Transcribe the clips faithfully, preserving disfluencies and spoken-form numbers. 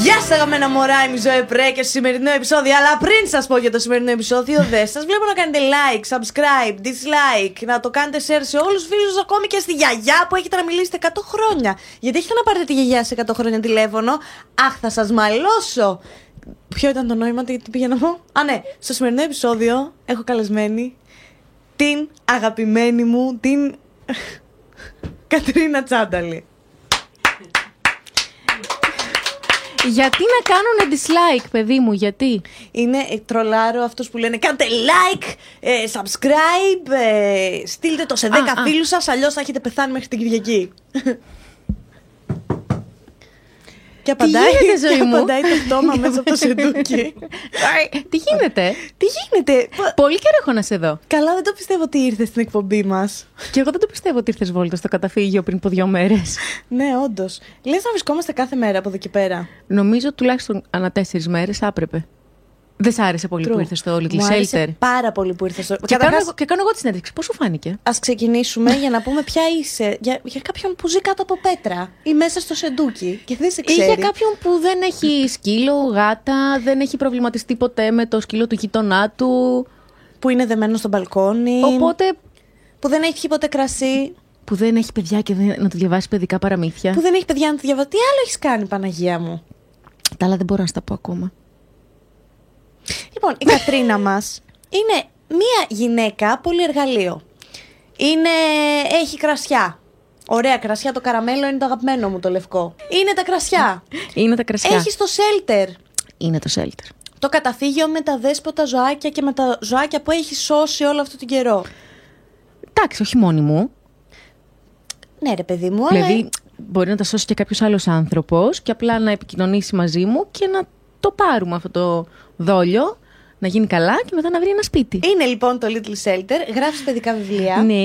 Γεια σας αγαπημένα μωρά, είμαι η Ζωή Πρέκη και στο σημερινό επεισόδιο. Αλλά πριν σας πω για το σημερινό επεισόδιο, δε σας βλέπω να κάνετε like, subscribe, dislike, να το κάνετε share σε όλους τους φίλους, ακόμη και στη γιαγιά που έχετε να μιλήσετε εκατό χρόνια. Γιατί έχετε να πάρετε τη γιαγιά σε εκατό χρόνια τηλέφωνο. Αχ, θα σας μαλώσω. Ποιο ήταν το νόημα, τι πήγα να πω? Α, ναι, στο σημερινό επεισόδιο έχω καλεσμένη την αγαπημένη μου, την Κατρίνα Τσάνταλη. Γιατί να κάνουνε dislike, παιδί μου, γιατί? Είναι τρολάρο αυτός που λένε κάντε like, subscribe, στείλτε το σε δέκα α, φίλους σας, αλλιώς θα έχετε πεθάνει μέχρι την Κυριακή. Και απαντάει, τι γίνεται, ζωή μου? Και απαντάει το πτώμα μέσα από το σεντούκι. Τι γίνεται? Τι γίνεται? Πολύ καιρό έχω να σε δω. Καλά, δεν το πιστεύω ότι ήρθες στην εκπομπή μας. Και εγώ δεν το πιστεύω ότι ήρθες βόλτα στο καταφύγιο πριν από δύο μέρες. Ναι, όντως. Λες να βρισκόμαστε κάθε μέρα από εδώ και πέρα? Νομίζω τουλάχιστον ανά τέσσερις μέρες άπρεπε. Δεν σ' άρεσε πολύ True. που ήρθες στο Little Shelter? Μου άρεσε πάρα πολύ που ήρθες στο... Και, Καταρχάς... κάνω, εγώ, και κάνω εγώ τη συνέντευξη. Πώς σου φάνηκε? Ας ξεκινήσουμε για να πούμε ποια είσαι. Για, για κάποιον που ζει κάτω από πέτρα ή μέσα στο σεντούκι και δεν σε ξέρει. Ή για κάποιον που δεν έχει σκύλο, γάτα, δεν έχει προβληματιστεί ποτέ με το σκύλο του γειτονά του. Που είναι δεμένο στο μπαλκόνι. Οπότε... Που δεν έχει ποτέ κρασί. Που δεν έχει παιδιά και δεν... να του διαβάσει παιδικά παραμύθια. Που δεν έχει παιδιά να του διαβάσει. Τι άλλο έχεις κάνει, Παναγία μου? Τα άλλα δεν μπορώ να στα πω ακόμα. Λοιπόν, η Κατρίνα μας είναι μία γυναίκα πολυεργαλείο. Είναι... Έχει κρασιά. Ωραία κρασιά, το καραμέλο είναι το αγαπημένο μου, το λευκό. Είναι τα κρασιά. Είναι τα κρασιά. Έχει το σέλτερ. Είναι το σέλτερ. Το καταφύγιο με τα δέσποτα ζωάκια και με τα ζωάκια που έχει σώσει όλο αυτόν τον καιρό. Εντάξει, όχι μόνη μου. Ναι, ρε παιδί μου, αλλά... Δηλαδή, μπορεί να τα σώσει και κάποιος άλλος άνθρωπος και απλά να επικοινωνήσει μαζί μου και να το πάρουμε αυτό το δόλιο, να γίνει καλά και μετά να βρει ένα σπίτι. Είναι λοιπόν το Little Shelter, γράφεις παιδικά βιβλία. Ναι.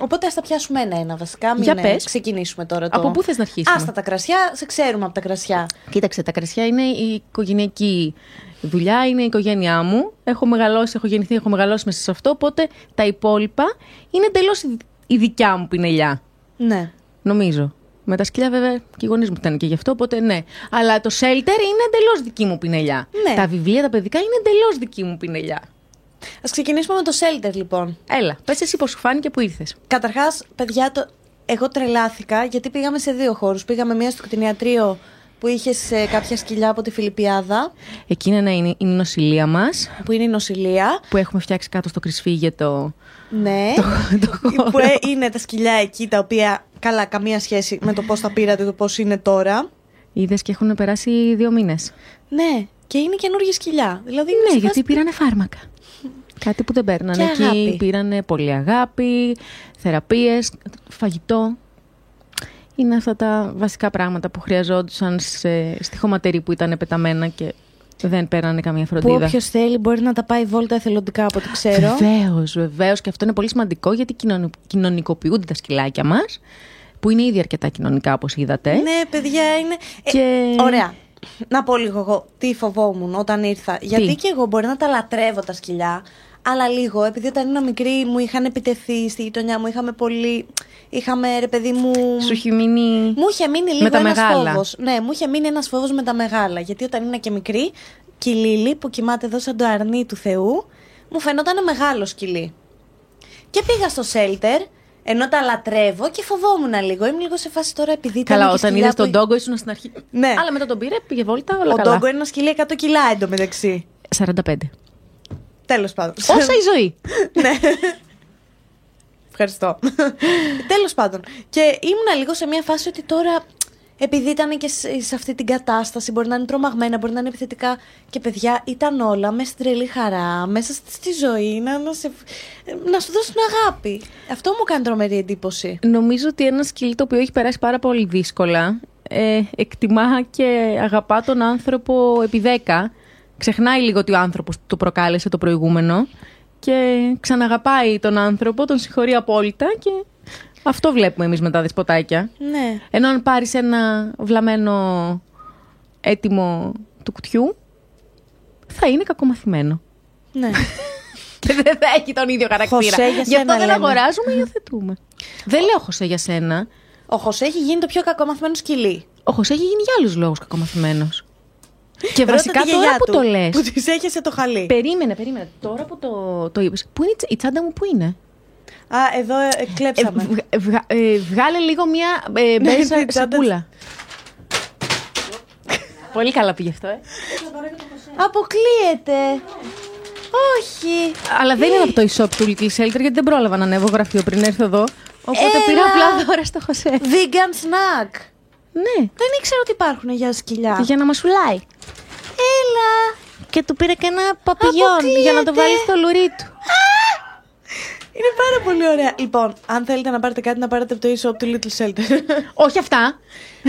Οπότε ας τα πιάσουμε ένα-ένα βασικά. Μην Για ναι. πες. ξεκινήσουμε τώρα. Το... Από πού θες να αρχίσουμε? Άστα τα κρασιά, σε ξέρουμε από τα κρασιά. Κοίταξε, τα κρασιά είναι η οικογενειακή δουλειά, είναι η οικογένειά μου. Έχω μεγαλώσει, έχω γεννηθεί, έχω μεγαλώσει μέσα σε αυτό. Οπότε τα υπόλοιπα είναι εντελώς η δικιά μου πινελιά. Ναι. Νομίζω. Με τα σκυλιά, βέβαια, και οι γονείς μου ήταν και γι' αυτό, οπότε ναι. Αλλά το shelter είναι εντελώς δική μου πινελιά. Ναι. Τα βιβλία, τα παιδικά είναι εντελώς δική μου πινελιά. Ας ξεκινήσουμε με το shelter, λοιπόν. Έλα, πες εσύ πώς σου φάνηκε που ήρθες. Καταρχάς, παιδιά, το... εγώ τρελάθηκα γιατί πήγαμε σε δύο χώρους. Πήγαμε μία στο κτηνιατρίο που είχες ε, κάποια σκυλιά από τη Φιλιππιάδα. Εκείνα ναι, είναι η νοσηλεία μας. Που είναι η νοσηλεία. Που έχουμε φτιάξει κάτω στο κρυσφύγετο. Ναι. Το, το που ε, είναι τα σκυλιά εκεί τα οποία. Καλά, καμία σχέση με το πώς τα πήρατε, το πώς είναι τώρα. Είδες και έχουν περάσει δύο μήνες. Ναι, και είναι καινούργια σκυλιά. Δηλαδή, ναι, γιατί φάση... πήρανε φάρμακα. Κάτι που δεν παίρνανε και αγάπη. Εκεί. Πήρανε πολύ αγάπη, θεραπείες, φαγητό. Είναι αυτά τα βασικά πράγματα που χρειαζόντουσαν σε... στη χωματερή που ήταν πεταμένα και δεν παίρνανε καμία φροντίδα. Όποιος θέλει μπορεί να τα πάει βόλτα εθελοντικά από ό,τι ξέρω. Βεβαίως, βεβαίως. Και αυτό είναι πολύ σημαντικό γιατί κοινων... κοινωνικοποιούνται τα σκυλάκια μας. Που είναι ήδη αρκετά κοινωνικά, όπως είδατε. Ναι, παιδιά, είναι. Και... Ε, ωραία. Να πω λίγο εγώ τι φοβόμουν όταν ήρθα. Γιατί τι? Και εγώ μπορεί να τα λατρεύω τα σκυλιά. Αλλά λίγο, επειδή όταν ήμουν μικρή μου είχαν επιτεθεί στη γειτονιά μου, είχαμε πολύ. Είχαμε, ρε παιδί μου. Σου είχε μείνει. Μου είχε μείνει λίγο ένας φόβος. Ναι, μου είχε μείνει ένας φόβος με τα μεγάλα. Γιατί όταν ήμουν και μικρή, η Λίλη που κοιμάται εδώ σαν το αρνί του Θεού, μου φαινόταν μεγάλο σκυλί. Και πήγα στο shelter, ενώ τα λατρεύω και φοβόμουν λίγο. Είμαι λίγο σε φάση τώρα επειδή ήταν. Καλά, όταν είδες τον Dogo ήσουν στην αρχή. Ναι. Αλλά μετά τον πήρε, πήγε βόλτα, όλα καλά. Ο Dogo είναι ένα σκυλί εκατό κιλά εντωμεταξύ. σαράντα πέντε. Τέλος πάντων. Όσα η ζωή. Ναι. Ευχαριστώ. Τέλος πάντων. Και ήμουνα λίγο σε μια φάση ότι τώρα, επειδή ήταν και σε αυτή την κατάσταση, μπορεί να είναι τρομαγμένα, μπορεί να είναι επιθετικά. Και παιδιά, ήταν όλα μέσα στην τρελή χαρά, μέσα στη ζωή, να, να, σε, να σου δώσουν αγάπη. Αυτό μου κάνει τρομερή εντύπωση. Νομίζω ότι ένα σκυλί το οποίο έχει περάσει πάρα πολύ δύσκολα, ε, εκτιμά και αγαπά τον άνθρωπο επί δέκα. Ξεχνάει λίγο ότι ο άνθρωπος το προκάλεσε το προηγούμενο και ξαναγαπάει τον άνθρωπο, τον συγχωρεί απόλυτα και αυτό βλέπουμε εμείς με τα δεσποτάκια. Ναι. Ενώ αν πάρεις ένα βλαμμένο έτοιμο του κουτιού, θα είναι κακομαθημένο. Ναι. Και δεν θα έχει τον ίδιο χαρακτήρα. Χοσέ για σένα. Γι' αυτό δεν λέμε. Αγοράζουμε, υιοθετούμε. Δεν λέω Χοσέ για σένα. Ο Χοσέ έχει γίνει το πιο κακομαθημένο σκυλί. Ο Χωσέ έχει γίνει για άλλους λόγους κακομαθημένος. Και ρώτα βασικά τώρα που του, το λες. Που της έχεσε το χαλί. Περίμενε, περίμενε. Τώρα που το, το είπες. Πού είναι η τσάντα μου, πού είναι? Α, εδώ ε, κλέψαμε. Ε, βγα, ε, βγάλε λίγο μια ε, μπέζα ναι, σακούλα. Πολύ καλά πήγε αυτό, ε. Αποκλείεται. Όχι. Αλλά δεν είναι από το e-shop του Little Shelter, γιατί δεν πρόλαβα να ανέβω γραφείο πριν έρθω εδώ. Οπότε έλα, πήρα απλά δώρα στο Χωσέ. Vegan snack. Ναι. Δεν ήξερα ότι υπάρχουν για σκυλιά. Για να μας σουλάει. Έλα. Και του πήρα και ένα παπηγιόν για να το βάλει στο λουρί του. Α! Είναι πάρα πολύ ωραία. Λοιπόν, αν θέλετε να πάρετε κάτι, να πάρετε από το e-shop του Little Shelter. Όχι αυτά.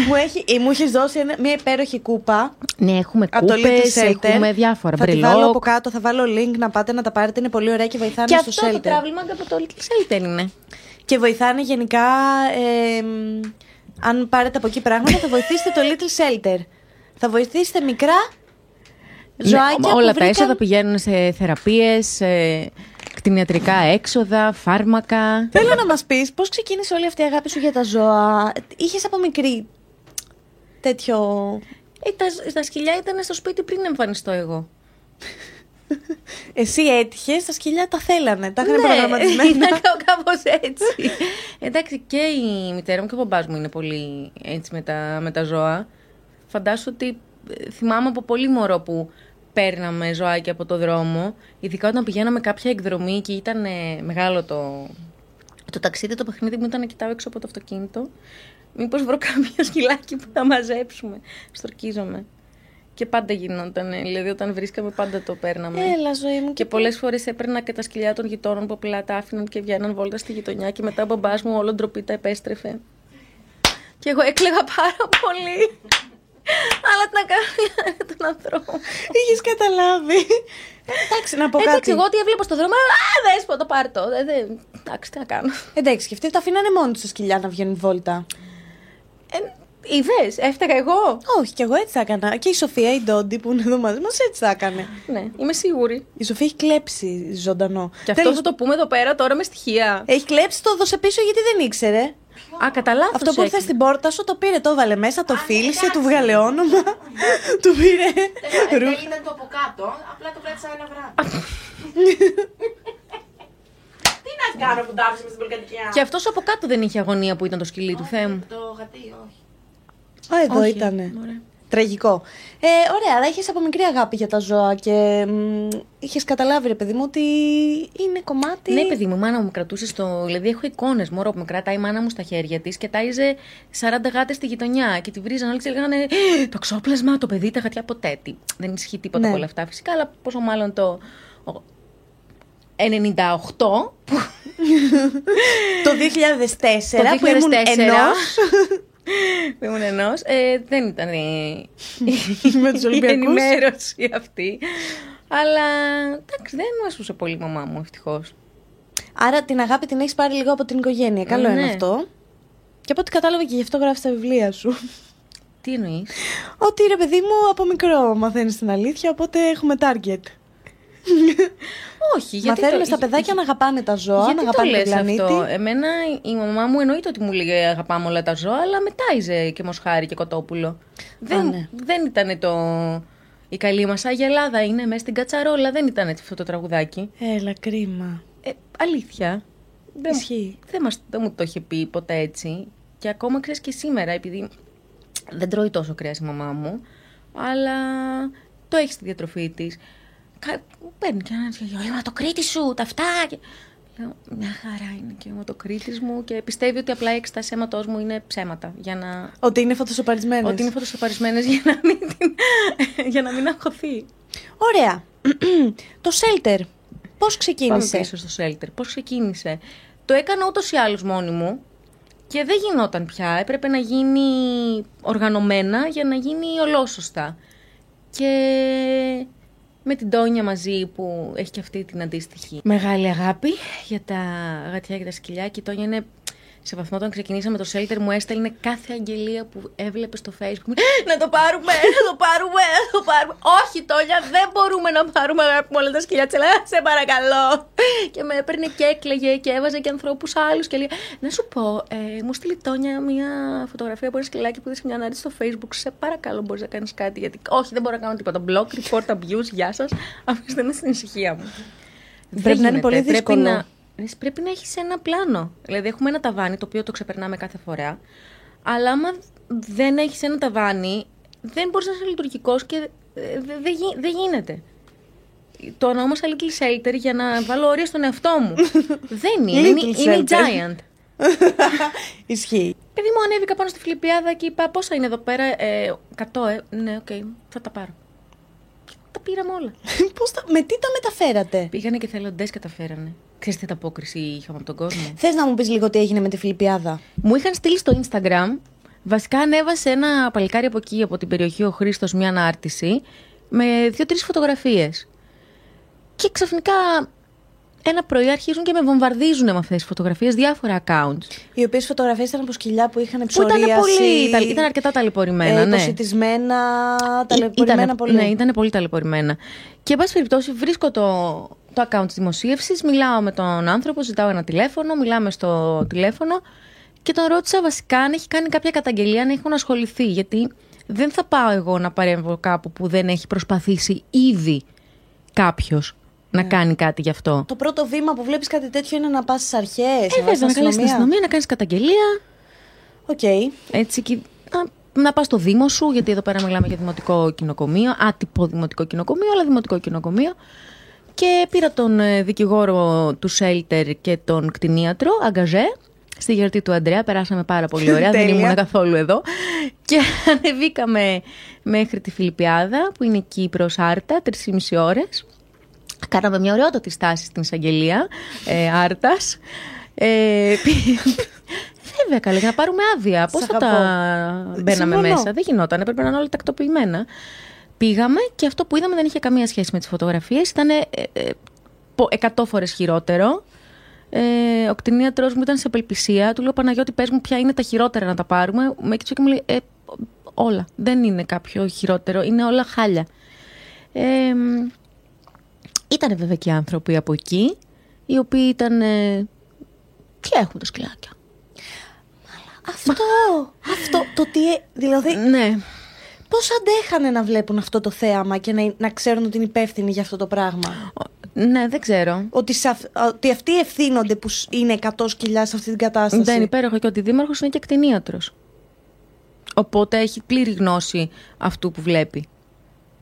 Μου έχει μου έχεις δώσει ένα, μια υπέροχη κούπα. Ναι, έχουμε κούπες, έχουμε διάφορα. Θα τη βάλω από κάτω, θα βάλω link να πάτε να τα πάρετε. Είναι πολύ ωραία και βοηθάνε και στο Shelter. Και αυτό το πρόβλημα από το Little Shelter είναι. Και βοηθάνε γενικά, ε, αν πάρετε από εκεί πράγματα, θα βοηθήσετε το Little Shelter. Θα βοηθήσετε μικρά ζωάκια ναι, που όλα βρήκαν... τα έσοδα πηγαίνουν σε θεραπείες, σε κτηνιατρικά έξοδα, φάρμακα. Θέλω να μας πεις πώς ξεκίνησε όλη αυτή η αγάπη σου για τα ζώα. Είχες από μικρή τέτοιο... Ε, τα, τα σκυλιά ήταν στο σπίτι πριν εμφανιστώ εγώ. Εσύ έτυχες, τα σκυλιά τα θέλανε. Τα είχαν ναι, προγραμματισμένα. Ναι, κάπως έτσι. Εντάξει, και η μητέρα μου και ο μπαμπάς μου είναι πολύ έτσι με τα, με τα ζώα. Φαντάσου ότι θυμάμαι από πολύ μωρό που παίρναμε ζωάκια από το δρόμο. Ειδικά όταν πηγαίναμε κάποια εκδρομή και ήταν μεγάλο το, το ταξίδι. Το παιχνίδι μου ήταν να κοιτάω έξω από το αυτοκίνητο. Μήπως βρω κάποιο σκυλάκι που θα μαζέψουμε. Στορκίζομαι. Και πάντα γινόταν, δηλαδή όταν βρίσκαμε πάντα το παίρναμε. Έλα, ζωή μου. Και, και πολλές φορές έπαιρνα και τα σκυλιά των γειτόνων που απλά τα άφηναν και βγαίναν βόλτα στη γειτονιά και μετά ο μπαμπάς μου όλο ντροπή τα επέστρεφε. Και εγώ έκλαιγα πάρα πολύ. Αλλά την αγκαλιά τον ανθρώπο. Είχες καταλάβει. Εντάξει, να πω κάτι. Εντάξει, εγώ ότι έβλεπα στον δρόμο. Α, δέσπο, το πάρ' το. Εντάξει, τι να κάνω. Εντάξει, και αυτοί τα αφήνανε μόνοι τους τα σκυλιά να βγαίνουν βόλτα. Είδες, έφταγα εγώ. Όχι, κι εγώ έτσι θα έκανα. Και η Σοφία, η Ντόντι που είναι εδώ μαζί μας, έτσι θα έκανε. Ναι, είμαι σίγουρη. Η Σοφία έχει κλέψει ζωντανό. Και αυτό θα το πούμε εδώ πέρα τώρα με στοιχεία. Έχει κλέψει, το δώσε πίσω γιατί δεν ήξερε. Α, κατά λάθος. Αυτό που ήρθε στην πόρτα σου το πήρε, το έβαλε μέσα, το φίλησε, του βγάλε όνομα. Του πήρε. Δεν ήταν το από κάτω, απλά το κράτησα ένα βράδυ. Τι να κάνω που το άφησε με στην πολυκατοικία. Και αυτό από κάτω δεν είχε αγωνία που ήταν το σκυλί του Θεού. Το γατί, όχι. Α, εδώ όχι, ήτανε. Ωραία. Τραγικό. Ε, ωραία, αλλά είχες από μικρή αγάπη για τα ζώα και μ, είχες καταλάβει, ρε παιδί μου, ότι είναι κομμάτι... Ναι, παιδί μου, η μάνα μου κρατούσε στο... Δηλαδή, έχω εικόνες, μωρό, που με κρατάει η μάνα μου στα χέρια της και τάιζε σαράντα γάτες στη γειτονιά και τη βρίζαν όλοι και έλεγαν το ξόπλασμα, το παιδί, τα γατιά, ποτέ. Δεν ισχύει τίποτα ναι. από όλα αυτά, φυσικά, αλλά πόσο μάλλον το... ενενήντα οκτώ το δύο χιλιάδες τέσσερα που ήμουν ενός... Ήμουν ενός, ε, δεν ήταν η, η ενημέρωση αυτή. Αλλά εντάξει, δεν μου έσουσε πολύ η μαμά μου, ευτυχώς. Άρα την αγάπη την έχεις πάρει λίγο από την οικογένεια. Καλό ναι. είναι αυτό. Και από ό,τι κατάλαβα και γι' αυτό γράφεις τα βιβλία σου. Τι εννοείς? Ότι ρε παιδί μου από μικρό μαθαίνεις την αλήθεια, οπότε έχουμε target. Όχι, γιατί. Μαθαίνουμε το... στα παιδάκια να αγαπάνε τα ζώα, γιατί να αγαπάνε τον πλανήτη. Αυτό. Εμένα η μαμά μου εννοείται ότι μου λέγε αγαπάμε όλα τα ζώα, αλλά μετάιζε και μοσχάρι και κοτόπουλο. Α, δεν, ναι. δεν ήταν το. Η καλή μας Άγια Ελλάδα είναι μέσα στην κατσαρόλα, δεν ήταν αυτό το τραγουδάκι. Έλα, κρίμα. Ε, αλήθεια. Δεν, δεν, μας, δεν μου το είχε πει ποτέ έτσι. Και ακόμα ξέρεις και σήμερα, επειδή δεν τρώει τόσο κρέας η μαμά μου, αλλά το έχει στη διατροφή της. Παίρνει και ένα τέτοιο αιματοκρίτη σου, τα αυτά. Και... Λέω, μια χαρά είναι και ο αιματοκρίτης μου και πιστεύει ότι απλά η εξετάσεις αίματός μου είναι ψέματα. Για να... Ότι είναι φωτοσοπαρισμένες. Ότι είναι φωτοσοπαρισμένες για να μην, την... για να μην αγχωθεί. Ωραία. Το Shelter. Πώς ξεκίνησε? Πάμε πίσω στο Shelter. Πώς ξεκίνησε? Το έκανα ούτως ή άλλως μόνη μου και δεν γινόταν πια. Έπρεπε να γίνει οργανωμένα για να γίνει ολόσωστα. Και... με την Τόνια μαζί που έχει και αυτή την αντίστοιχη μεγάλη αγάπη για τα γατιά και τα σκυλιά. Και η Τόνια είναι σε βαθμό όταν ξεκινήσαμε το shelter μου έστελνε κάθε αγγελία που έβλεπε στο Facebook. Να το πάρουμε, να το πάρουμε, να το πάρουμε. Όχι, Τόλια, δεν μπορούμε να πάρουμε όλα τα σκυλιά της Ελλάδας, σε παρακαλώ. Και με έπαιρνε και έκλαιγε και έβαζε και ανθρώπους άλλους. Και λέει, να σου πω, ε, μου στείλει Τόνια μια φωτογραφία από ένα σκυλάκι που είδε μια ανάρτηση στο Facebook. Σε παρακαλώ, μπορείς να κάνεις κάτι? Γιατί όχι, δεν μπορώ να κάνω τίποτα. Block, report, abuse, γεια σας. Αφήστε με στην ησυχία μου. Πρέπει να είναι πολύ δύσκολο. Πρέπει να έχεις ένα πλάνο. Δηλαδή, έχουμε ένα ταβάνι το οποίο το ξεπερνάμε κάθε φορά. Αλλά άμα δεν έχεις ένα ταβάνι, δεν μπορείς να είσαι λειτουργικός και δεν δε, δε γίνεται. Το ονόμασα Little Shelter για να βάλω όρια στον εαυτό μου. Δεν είναι. είναι, είναι giant. Ισχύει. Παιδί μου, ανέβηκα πάνω στη Φιλιππιάδα και είπα πόσα είναι εδώ πέρα. Ε, εκατό, ε. Ναι, οκ, okay, θα τα πάρω. Τα πήραμε όλα. Πώς τα, με τι τα μεταφέρατε? Πήγανε και θελοντές καταφέρανε. Ξέρεις τι ανταπόκριση είχαμε από τον κόσμο. Θες να μου πεις λίγο τι έγινε με τη Φιλιππιάδα? Μου είχαν στείλει στο Instagram. Βασικά ανέβασε ένα παλικάρι από εκεί, από την περιοχή, ο Χρήστος, μια ανάρτηση με δύο-τρεις φωτογραφίες. Και ξαφνικά ένα πρωί αρχίζουν και με βομβαρδίζουν με αυτές τις φωτογραφίες διάφορα accounts. Οι οποίες φωτογραφίες ήταν από σκυλιά που είχαν ψωρίαση. Ήταν πολύ. Ήταν αρκετά ταλαιπωρημένα. Ε, ναι. Υποσυτισμένα, ταλαιπωρημένα ήταν, πολύ. Ναι, ήταν πολύ ταλαιπωρημένα. Και, εν πάση περιπτώσει, βρίσκω το, το account της δημοσίευσης, μιλάω με τον άνθρωπο, ζητάω ένα τηλέφωνο, μιλάμε στο τηλέφωνο και τον ρώτησα βασικά αν έχει κάνει κάποια καταγγελία, αν έχουν ασχοληθεί. Γιατί δεν θα πάω εγώ να παρέμβω κάπου που δεν έχει προσπαθήσει ήδη κάποιος να yeah. κάνει κάτι γι' αυτό. Το πρώτο βήμα που βλέπεις κάτι τέτοιο είναι να πας στις αρχές. Ε, να βέβαια, να καλέσεις την αστυνομία, να κάνεις καταγγελία. Οκ. Okay. Έτσι και να, να πας στο δήμο σου, γιατί εδώ πέρα μιλάμε για δημοτικό κοινοκομείο, άτυπο δημοτικό κοινοκομείο, αλλά δημοτικό κοινοκομείο. Και πήρα τον δικηγόρο του Shelter και τον κτηνίατρο, αγκαζέ, στη γιορτή του Ανδρέα. Περάσαμε πάρα πολύ ωραία, δεν ήμουν καθόλου εδώ. Και ανεβήκαμε μέχρι τη Φιλιππιάδα, που είναι εκεί προς Άρτα, τρεις και μισή ώρες. Κάναμε μια ωραιότατη στάση στην εισαγγελία ε, Άρτας. Ε, Βέβαια, καλέ, να πάρουμε άδεια. Πώς θα τα μπαίναμε Συμφωνώ. μέσα? Δεν γινόταν, έπρεπε να είναι όλα τακτοποιημένα. Πήγαμε και αυτό που είδαμε δεν είχε καμία σχέση με τις φωτογραφίες. Ήταν ε, ε, εκατό φορές χειρότερο. Ε, ο κτηνίατρος μου ήταν σε απελπισία. Του λέω, Παναγιώτη, πες μου ποια είναι τα χειρότερα να τα πάρουμε. Με κοιτούσε και μου λέει, ε, όλα. Δεν είναι κάποιο χειρότερο, είναι όλα χάλια. Ε, Ήτανε βέβαια και άνθρωποι από εκεί, οι οποίοι ήταν. Τι έχουν τα σκυλάκια. Αυτό! αυτό το τι. Δηλαδή. Ναι. Πώς αντέχανε να βλέπουν αυτό το θέαμα και να, να ξέρουν ότι είναι υπεύθυνοι για αυτό το πράγμα? Ναι, δεν ξέρω. Ότι, σε, ότι αυτοί ευθύνονται που είναι εκατό σκυλιά σε αυτή την κατάσταση. Δεν είναι υπέροχο και ότι δήμαρχος είναι και κτηνίατρος. Οπότε έχει πλήρη γνώση αυτού που βλέπει.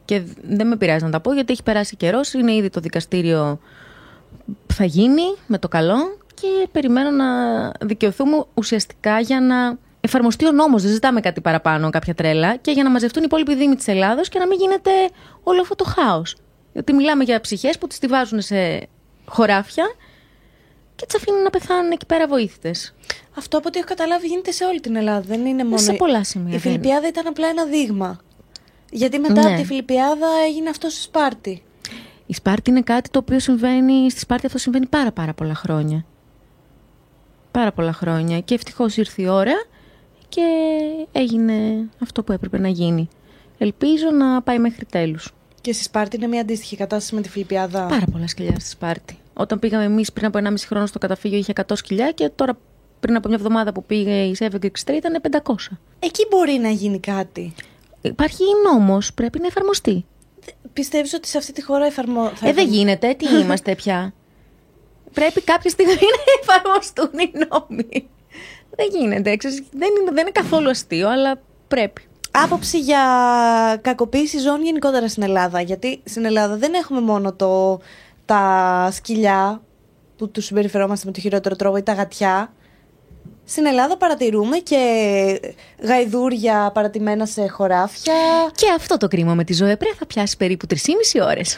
Και δεν με πειράζει να τα πω, γιατί έχει περάσει καιρός, είναι ήδη το δικαστήριο που θα γίνει με το καλό και περιμένω να δικαιωθούμε ουσιαστικά για να εφαρμοστεί ο νόμος. Δεν ζητάμε κάτι παραπάνω, κάποια τρέλα, και για να μαζευτούν οι υπόλοιποι δήμοι της Ελλάδος και να μην γίνεται όλο αυτό το χάος. Γιατί μιλάμε για ψυχές που τις τη βάζουν σε χωράφια και τις αφήνουν να πεθάνουν εκεί πέρα βοήθητες. Αυτό από ό,τι έχω καταλάβει γίνεται σε όλη την Ελλάδα, δεν είναι μόνο. Σε πολλά σημεία. Η Φιλιππιάδα ήταν απλά ένα δείγμα. Γιατί μετά ναι. από τη Φιλιππιάδα έγινε αυτό στη Σπάρτη. Η Σπάρτη είναι κάτι το οποίο συμβαίνει. Στη Σπάρτη αυτό συμβαίνει πάρα πάρα πολλά χρόνια. Πάρα πολλά χρόνια. Και ευτυχώς ήρθε η ώρα και έγινε αυτό που έπρεπε να γίνει. Ελπίζω να πάει μέχρι τέλους. Και στη Σπάρτη είναι μια αντίστοιχη κατάσταση με τη Φιλιππιάδα. Πάρα πολλά σκυλιά στη Σπάρτη. Όταν πήγαμε εμείς πριν από ενάμιση χρόνο στο καταφύγιο είχε εκατό σκυλιά και τώρα πριν από μια εβδομάδα που πήγε η Seven Greek Street ήταν πεντακόσια. Εκεί μπορεί να γίνει κάτι. Υπάρχει νόμος, πρέπει να εφαρμοστεί. Πιστεύεις ότι σε αυτή τη χώρα εφαρμο... θα ε, δεν γίνεται, τι είμαστε πια. Πρέπει κάποια στιγμή να εφαρμοστούν οι νόμοι. Δεν γίνεται, έξες, δεν, είναι, δεν είναι καθόλου αστείο, αλλά πρέπει. Άποψη για κακοποίηση ζώων γενικότερα στην Ελλάδα. Γιατί στην Ελλάδα δεν έχουμε μόνο το, τα σκυλιά που τους συμπεριφερόμαστε με το χειρότερο τρόπο ή τα γατιά. Στην Ελλάδα παρατηρούμε και γαϊδούρια παρατημένα σε χωράφια. Και αυτό το κρίμα με τη ζωεπρέα θα πιάσει περίπου τρεις και μισή ώρες.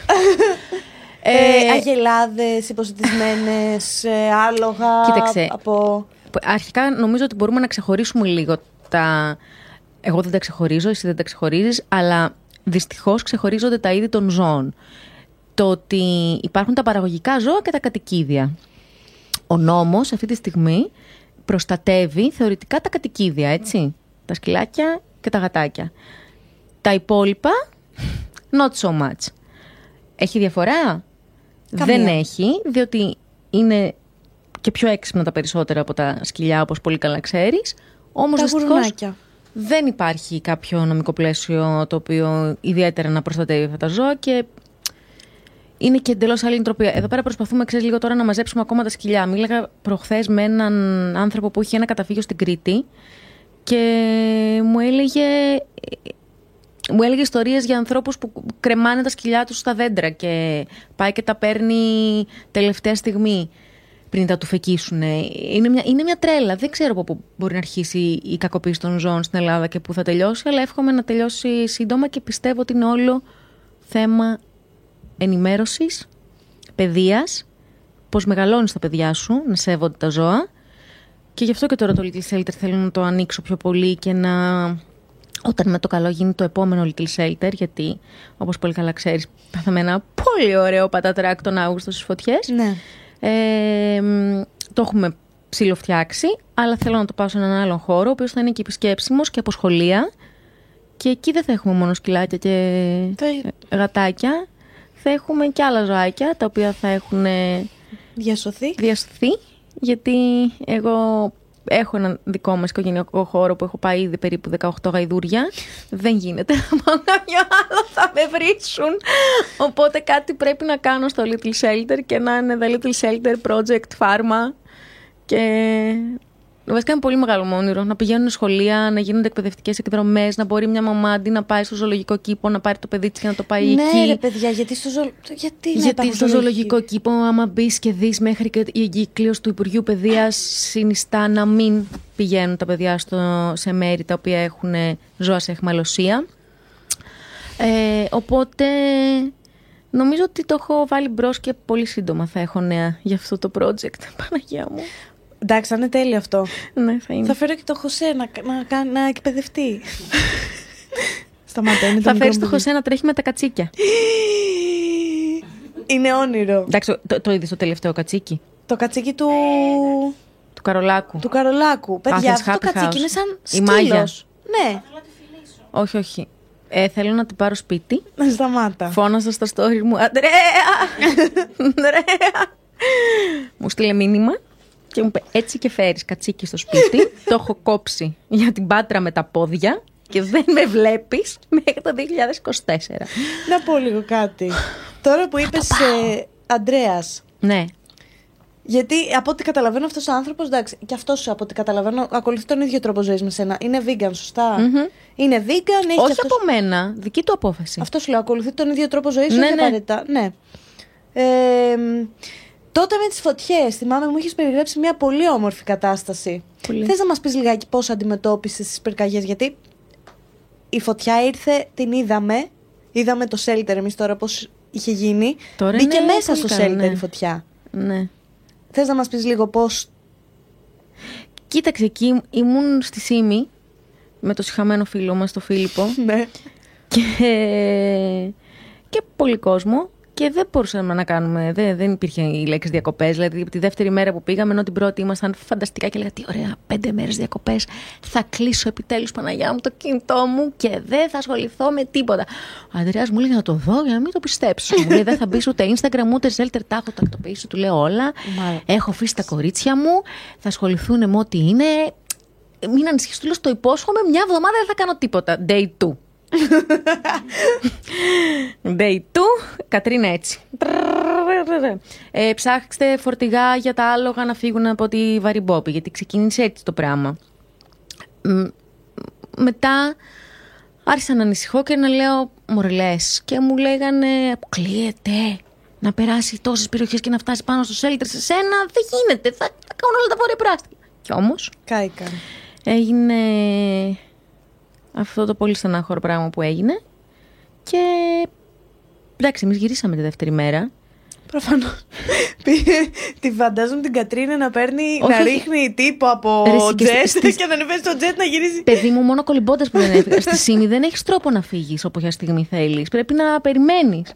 ε, ε, αγελάδες, υποσυτισμένες, άλογα. Κοίταξε, από... αρχικά νομίζω ότι μπορούμε να ξεχωρίσουμε λίγο τα... Εγώ δεν τα ξεχωρίζω, εσύ δεν τα ξεχωρίζεις, αλλά δυστυχώς ξεχωρίζονται τα είδη των ζώων. Το ότι υπάρχουν τα παραγωγικά ζώα και τα κατοικίδια. Ο νόμος αυτή τη στιγμή... προστατεύει θεωρητικά τα κατοικίδια, έτσι, τα σκυλάκια και τα γατάκια. Τα υπόλοιπα, not so much. Έχει διαφορά? Καμία. Δεν έχει, διότι είναι και πιο έξυπνα τα περισσότερα από τα σκυλιά, όπως πολύ καλά ξέρεις. Όμως δυστυχώς δεν υπάρχει κάποιο νομικό πλαίσιο το οποίο ιδιαίτερα να προστατεύει αυτά τα ζώα και είναι και εντελώς άλλη νοοτροπία. Εδώ πέρα προσπαθούμε, ξέρεις, λίγο τώρα να μαζέψουμε ακόμα τα σκυλιά. Μίλαγα προχθές με έναν άνθρωπο που είχε ένα καταφύγιο στην Κρήτη και μου έλεγε... Μου έλεγε ιστορίες για ανθρώπους που κρεμάνε τα σκυλιά τους στα δέντρα και πάει και τα παίρνει τελευταία στιγμή πριν τα του φεκίσουν. Είναι μια, είναι μια τρέλα. Δεν ξέρω από πού μπορεί να αρχίσει η κακοποίηση των ζώων στην Ελλάδα και πού θα τελειώσει, αλλά εύχομαι να τελειώσει σύντομα και πιστεύω ότι είναι όλο θέμα ενημέρωσης, παιδείας, πώς μεγαλώνεις τα παιδιά σου, να σέβονται τα ζώα. Και γι' αυτό και τώρα το Little Shelter θέλω να το ανοίξω πιο πολύ και να... Όταν με το καλό γίνει το επόμενο Little Shelter, γιατί όπως πολύ καλά ξέρεις, πάθαμε ένα πολύ ωραίο πατατράκ τον Αύγουστο στις φωτιές. Ναι. Ε, το έχουμε ψηλοφτιάξει, αλλά θέλω να το πάω σε έναν άλλον χώρο, ο οποίος θα είναι και επισκέψιμος και από σχολεία. Και εκεί δεν θα έχουμε μόνο σκυλάκια και το... γατάκια. Θα έχουμε και άλλα ζωάκια, τα οποία θα έχουν διασωθεί. διασωθεί γιατί εγώ... Έχω έναν δικό μας οικογενειακό χώρο που έχω πάει ήδη περίπου δεκαοκτώ γαϊδούρια. Δεν γίνεται να πάω κάποιο άλλο, θα με βρίσουν. Οπότε κάτι πρέπει να κάνω στο Little Shelter και να είναι The Little Shelter Project Pharma. Και βασικά είναι πολύ μεγάλο μου όνειρο να πηγαίνουν σχολεία, να γίνονται εκπαιδευτικές εκδρομές, να μπορεί μια μαμά αντί να πάει στο ζωολογικό κήπο να πάρει το παιδί της και να το πάει ναι, εκεί. Ναι, ρε παιδιά, γιατί στο, ζω... γιατί γιατί στο ζωολογικό κήπο, άμα μπει και δει μέχρι και η εγκύκλειος του Υπουργείου Παιδείας συνιστά να μην πηγαίνουν τα παιδιά στο... σε μέρη τα οποία έχουν ζώα σε αιχμαλωσία. Ε, οπότε νομίζω ότι το έχω βάλει μπρος και πολύ σύντομα θα έχω νέα για αυτό το project. Παναγιά μου. Εντάξει, θα είναι τέλειο αυτό. Ναι, θα είναι. Θα φέρω και το Χοσέ να, να, να εκπαιδευτεί. Σταματάει. Θα φέρεις το Χοσέ να τρέχει με τα κατσίκια. Είναι όνειρο. Εντάξει, το, το είδες το τελευταίο κατσίκι. Το κατσίκι του. Του Καρολάκου. Του Καρολάκου. Παιδιά, αυτό το κατσίκι είναι σαν σκύλος. Ναι. Θα να τη φιλήσω. Όχι, όχι. Ε, θέλω να την πάρω σπίτι. Να σταμάτα. Φώνασα στο story μου. Ανδρέα! Ανδρέα! Μου στείλε μήνυμα. Και μου είπε, έτσι και φέρεις κατσίκι στο σπίτι, το έχω κόψει για την Πάτρα με τα πόδια και δεν με βλέπεις μέχρι το δύο χιλιάδες είκοσι τέσσερα. Να πω λίγο κάτι. Τώρα που είπες ε, Ανδρέας. Ναι. Γιατί από ό,τι καταλαβαίνω αυτός ο άνθρωπος, εντάξει, και αυτός από ό,τι καταλαβαίνω ακολουθεί τον ίδιο τρόπο ζωής με σένα. Είναι vegan, σωστά. Mm-hmm. Είναι vegan, έχει. Όχι αυτός... από μένα, δική του απόφαση. Αυτό σου λέω, ακολουθεί τον ίδιο τρόπο ζωής, ναι, ναι. Παρέτα, ναι. Ε, Τότε με τις φωτιές, θυμάμαι, μου είχες περιγράψει μια πολύ όμορφη κατάσταση. Πολύ. Θες να μας πεις λιγάκι πώς αντιμετώπισες τις πυρκαγιές, γιατί η φωτιά ήρθε, την είδαμε, είδαμε το shelter εμείς τώρα πώς είχε γίνει, τώρα μπήκε ναι, μέσα στο shelter ναι. Η φωτιά. Ναι. Θες να μας πεις λίγο πώς... Κοίταξε, εκεί ήμουν στη Σίμη, με το συχαμένο φίλο μας, τον Φίλιππο, ναι. και... και πολύ κόσμο. Και δεν μπορούσαμε να κάνουμε, δεν, δεν υπήρχε η λέξη διακοπές. Δηλαδή, τη δεύτερη μέρα που πήγαμε, ενώ την πρώτη ήμασταν φανταστικά και λέγαμε: Τι ωραία, πέντε μέρες διακοπές. Θα κλείσω επιτέλους, Παναγιά μου, το κινητό μου και δεν θα ασχοληθώ με τίποτα. Ο Ανδρέας μου λέει να το δω για να μην το πιστέψω. Μου λέει: Δεν θα μπει ούτε Instagram ούτε Shelter, τα έχω τακτοποιήσει, του λέω όλα. Έχω αφήσει τα κορίτσια μου, θα ασχοληθούν με ό,τι είναι. Μην ανησυχείς, του λέω: Το υπόσχομαι, μια εβδομάδα δεν θα κάνω τίποτα. Day two. Day two, Κατρίνα έτσι. ε, Ψάξτε φορτηγά για τα άλογα να φύγουν από τη Βαριμπόπη, γιατί ξεκίνησε έτσι το πράγμα. Μετά άρχισα να ανησυχώ και να λέω μορλές. Και μου λέγανε αποκλείεται να περάσει τόσες περιοχές και να φτάσει πάνω στο shelter σε σένα. Δεν γίνεται, θα, θα κάνουν όλα τα βόρεια πράσινα. Κι όμως κάηκα. Έγινε... Αυτό το πολύ στενάχωρο πράγμα που έγινε. Και εντάξει, εμείς γυρίσαμε τη δεύτερη μέρα. Προφανώς. Τη φαντάζομαι την Κατρίνα να παίρνει, όχι, να ρίχνει τύπο από τζετ και, και να ανεβαίνει το τζετ να γυρίζει. Παιδί μου, μόνο κολυμπώντας που δεν έφυγα. Στη Σίμη δεν έχεις τρόπο να φύγεις όποια στιγμή θέλεις. Πρέπει να περιμένεις.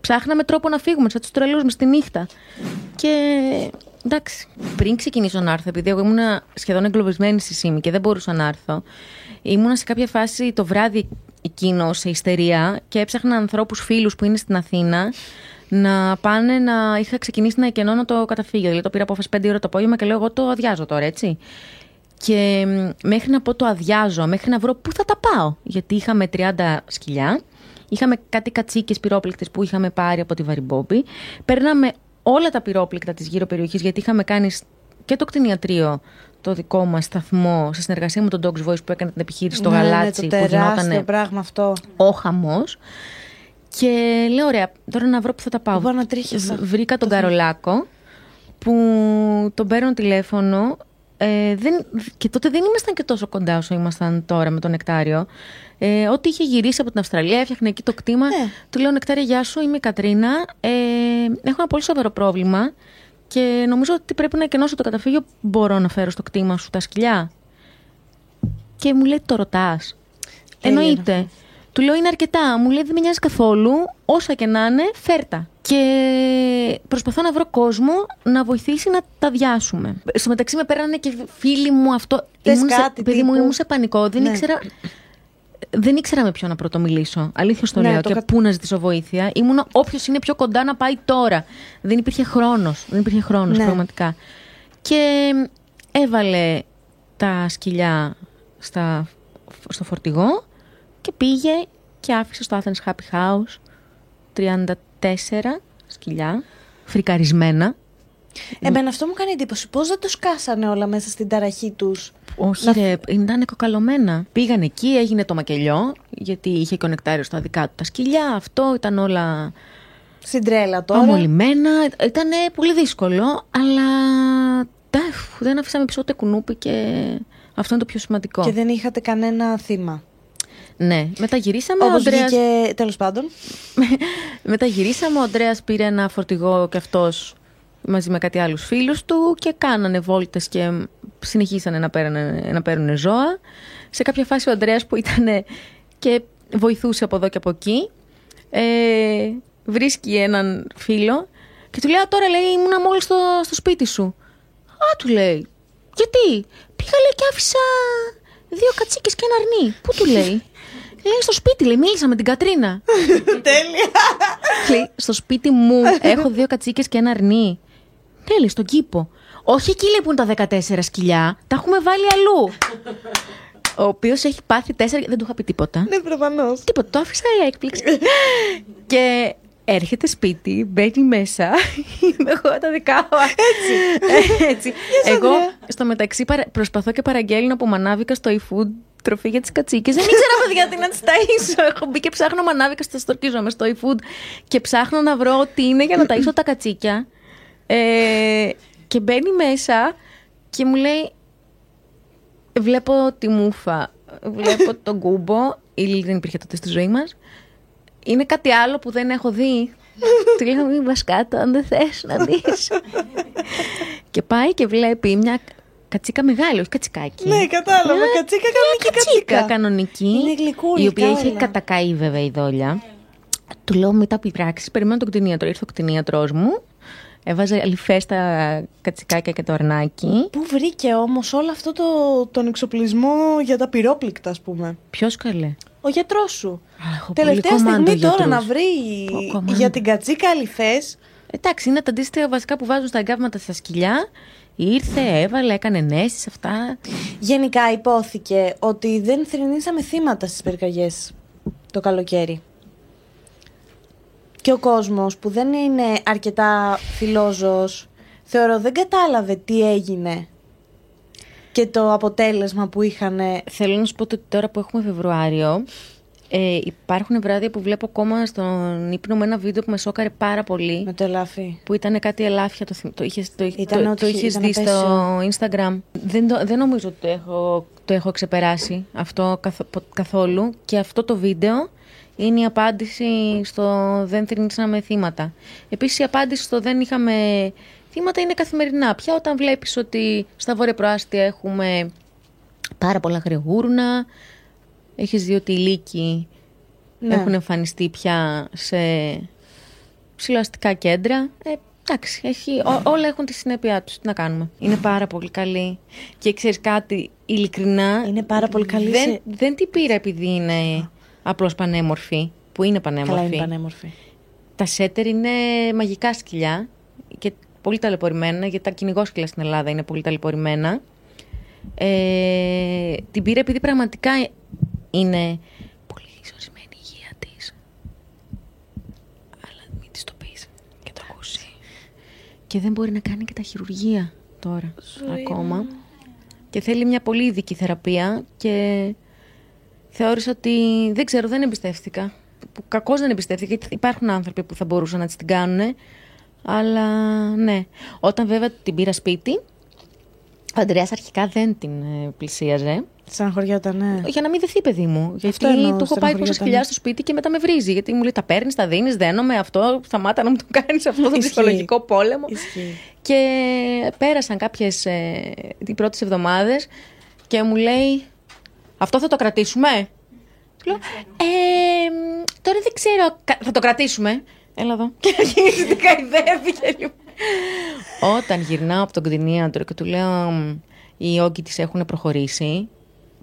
Ψάχναμε τρόπο να φύγουμε, σαν τους τρελούς μας τη νύχτα. Και εντάξει, πριν ξεκινήσω να έρθω, επειδή εγώ ήμουνα σχεδόν εγκλωβισμένη στη ΣΥΜΗ και δεν μπορούσα να έρθω, ήμουνα σε κάποια φάση το βράδυ εκείνο σε ιστερία και έψαχνα ανθρώπους, φίλους που είναι στην Αθήνα, να πάνε να. Είχα ξεκινήσει να εκενώνω το καταφύγιο. Δηλαδή το πήρα απόφαση πέντε ώρα το απόγευμα και λέω: εγώ το αδειάζω τώρα, έτσι. Και μέχρι να πω το αδειάζω, μέχρι να βρω πού θα τα πάω. Γιατί είχαμε τριάντα σκυλιά, είχαμε κάτι κατσίκες πυρόπληκτες που είχαμε πάρει από τη Βαριμπόπη. Παίρναμε όλα τα πυρόπληκτα της γύρω περιοχής, γιατί είχαμε κάνει και το κτηνιατρίο, το δικό μας σταθμό, σε συνεργασία με τον Dogs Voice που έκανε την επιχείρηση στο ναι, Γαλάτσι. Ναι, το τεράστιο πράγμα αυτό. Ο χαμός. Και λέω: ωραία, τώρα να βρω που θα τα πάω. Μπορώ να τρίχεσαι. Βρήκα τον το Καρολάκο, που τον παίρνω τηλέφωνο. Ε, δεν, και τότε δεν ήμασταν και τόσο κοντά όσο ήμασταν τώρα με τον Νεκτάριο. Ε, ό,τι είχε γυρίσει από την Αυστραλία, έφτιαχνε εκεί το κτήμα. Ναι. Του λέω: Νεκτάρια, γεια σου, είμαι η Κατρίνα. Ε, έχω ένα πολύ σοβαρό πρόβλημα και νομίζω ότι πρέπει να εκενώσω το καταφύγιο. Μπορώ να φέρω στο κτήμα σου τα σκυλιά? Και μου λέει: το ρωτάς? Εννοείται. Του λέω: είναι αρκετά. Μου λέει: δεν με νοιάζει καθόλου. Όσα και να είναι, φέρτα. Και προσπαθώ να βρω κόσμο να βοηθήσει να τα διάσουμε. Στο μεταξύ με πέρανε και φίλοι μου αυτό. Ήμουν κάτι, σε, παιδί μου, ήμουν σε πανικό. Δεν, ναι. ήξερα, δεν ήξερα με ποιον να πρωτομιλήσω. Αλήθεια το ναι, λέω. Το και κα... πού να ζητήσω βοήθεια. Ήμουν όποιος είναι πιο κοντά να πάει τώρα. Δεν υπήρχε χρόνος. Δεν υπήρχε χρόνος, ναι. πραγματικά. Και έβαλε τα σκυλιά στα, στο φορτηγό. Και πήγε και άφησε στο Athens Happy House τριάντα τέσσερα σκυλιά, φρικαρισμένα. Εμένα αυτό μου κάνει εντύπωση. Πώς δεν το σκάσανε όλα μέσα στην ταραχή τους? Όχι, να... ρε, ήταν κοκαλωμένα. Πήγαν εκεί, έγινε το μακελιό, γιατί είχε και ο Νεκτάριος στα δικά του τα σκυλιά. Αυτό ήταν όλα... Στην τρέλα τώρα. Αμολυμένα. Ήταν πολύ δύσκολο, αλλά τάφ, δεν αφήσαμε πίσω ούτε κουνούπι και αυτό είναι το πιο σημαντικό. Και δεν είχατε κανένα θύμα. Ναι, μεταγυρίσαμε. Όπως βγήκε, Ανδρέας... τέλος πάντων. Μεταγυρίσαμε, ο Ανδρέας πήρε ένα φορτηγό και αυτός μαζί με κάτι άλλους φίλους του και κάνανε βόλτες και συνεχίσανε να, πέρανε, να παίρνουν ζώα. Σε κάποια φάση ο Ανδρέας που ήταν και βοηθούσε από εδώ και από εκεί, ε, βρίσκει έναν φίλο και του λέει: τώρα λέει, ήμουνα μόλις στο, στο σπίτι σου. Α, του λέει, γιατί? Πήγα, λέει, και άφησα δύο κατσίκες και ένα αρνί. Πού, του λέει? Λέει: στο σπίτι, λέει, μίλησα με την Κατρίνα. Τέλεια. Λέει: στο σπίτι μου έχω δύο κατσίκες και ένα αρνί. Τέλεια, στον κήπο. Όχι εκεί, λέει, που είναι τα δεκατέσσερα σκυλιά, τα έχουμε βάλει αλλού. Ο οποίος έχει πάθει τέσσερα. Δεν του είχα πει τίποτα. Ναι, προφανώς. Τίποτα, το άφησα η έκπληξη. Και έρχεται σπίτι, μπαίνει μέσα. Είμαι εγώ τα δικά μου. Έτσι. Έτσι. Εγώ στο μεταξύ προσπαθώ και παραγγέλνω από μανάβικα στο eFood τροφή για τις κατσίκες. Δεν ήξερα, παιδιά, τι να τις ταΐσω. Έχω μπει και ψάχνω μανάβικα, στα στορκίζομαι στο eFood και ψάχνω να βρω τι είναι για να ταΐσω τα κατσίκια. Ε, και μπαίνει μέσα και μου λέει: βλέπω τη μούφα, βλέπω τον κούμπο. Η Λίλη δεν υπήρχε τότε στη ζωή μας. Είναι κάτι άλλο που δεν έχω δει. Του λέω: μην πας κάτω, αν δεν θες να δεις. Και πάει και βλέπει μια κατσίκα μεγάλη, όχι κατσικάκι. Ναι, κατάλαβα. Μια... κατσίκα κανονική. Κατσίκα κανονική. Είναι γλυκούλη, η οποία καλά. Είχε κατακαεί βέβαια η δόλια. Yeah. Του λέω: μετά από πράξεις, περιμένω τον κτηνίατρο. Ήρθε ο κτηνίατρός μου. Έβαζε αλυφές τα κατσικάκια και το αρνάκι. Πού βρήκε όμως όλο αυτό το, τον εξοπλισμό για τα πυρόπληκτα, ας πούμε? Ποιος, καλέ? Ο γιατρός σου. Αχ, τελευταία στιγμή τώρα να βρει Πο, για την κατσίκα αλυφές. Εντάξει, είναι τα αντίστοιχα βασικά που βάζουν στα εγκάβματα στα σκυλιά. Ήρθε, έβαλε, έκανε νέσεις, αυτά. Γενικά υπόθηκε ότι δεν θρηνήσαμε θύματα στις πυρκαγιές το καλοκαίρι. Και ο κόσμος που δεν είναι αρκετά φιλόζωος, θεωρώ δεν κατάλαβε τι έγινε και το αποτέλεσμα που είχαν. Θέλω να σου πω ότι τώρα που έχουμε Φεβρουάριο, ε, υπάρχουν βράδια που βλέπω ακόμα στον ύπνο με ένα βίντεο που με σόκαρε πάρα πολύ. Με το ελάφι. Που ήταν κάτι ελάφια, το, το είχες, το, ήταν το, το είχες δει πέσιο. Στο Instagram. Δεν, το, δεν νομίζω ότι το έχω, το έχω ξεπεράσει αυτό καθ, καθόλου. Και αυτό το βίντεο είναι η απάντηση στο δεν θρηνήσαμε θύματα. Επίσης η απάντηση στο δεν είχαμε θύματα είναι καθημερινά. Πια όταν βλέπεις ότι στα βόρεια προάστια έχουμε πάρα πολλά γρηγούρνα, έχεις δει ότι οι λύκοι ναι. έχουν εμφανιστεί πια σε ψηλοαστικά κέντρα. Ε, Εντάξει, έχει, ό, όλα έχουν τη συνέπειά τους. Τι να κάνουμε. Είναι πάρα πολύ καλή. Και ξέρεις κάτι, ειλικρινά. Είναι πάρα πολύ καλή. Δεν, σε... δεν την πήρα επειδή είναι απλώς πανέμορφη, που είναι πανέμορφη. Καλά, είναι πανέμορφη. Τα σέτερ είναι μαγικά σκυλιά και πολύ ταλαιπωρημένα, γιατί τα κυνηγόσκυλα στην Ελλάδα είναι πολύ ταλαιπωρημένα. Ε, την πήρα επειδή πραγματικά είναι πολύ ισορροπημένη η υγεία της. Αλλά μην της το πεις και το ακούσει. Και δεν μπορεί να κάνει και τα χειρουργία τώρα Ζωή ακόμα. Είναι. Και θέλει μια πολύ ειδική θεραπεία και θεώρησα ότι δεν ξέρω, δεν εμπιστεύτηκα. Που κακώς δεν εμπιστεύτηκα, γιατί υπάρχουν άνθρωποι που θα μπορούσαν να τις την κάνουν. Αλλά ναι, όταν βέβαια την πήρα σπίτι, ο Ανδρέας αρχικά δεν την πλησίαζε. Στεναχωριόταν, ναι. Για να μην δεθεί, παιδί μου. Αυτό γιατί εννοώ, του έχω πάει πόσα σκυλιά στο σπίτι και μετά με βρίζει. Γιατί μου λέει: τα παίρνεις, τα δίνεις, δένομαι αυτό. Σταμάτα να μου το κάνεις αυτό τον ψυχολογικό πόλεμο. Ισχύει. Και πέρασαν κάποιες ε, οι πρώτες εβδομάδες και μου λέει: αυτό θα το κρατήσουμε. Λέω, ε, τώρα δεν ξέρω, θα το κρατήσουμε. Έλα εδώ. Και αρχίζει την καηδεύει. Όταν γυρνάω από τον κτηνίατρο και του λέω οι όγκοι της έχουν προχωρήσει,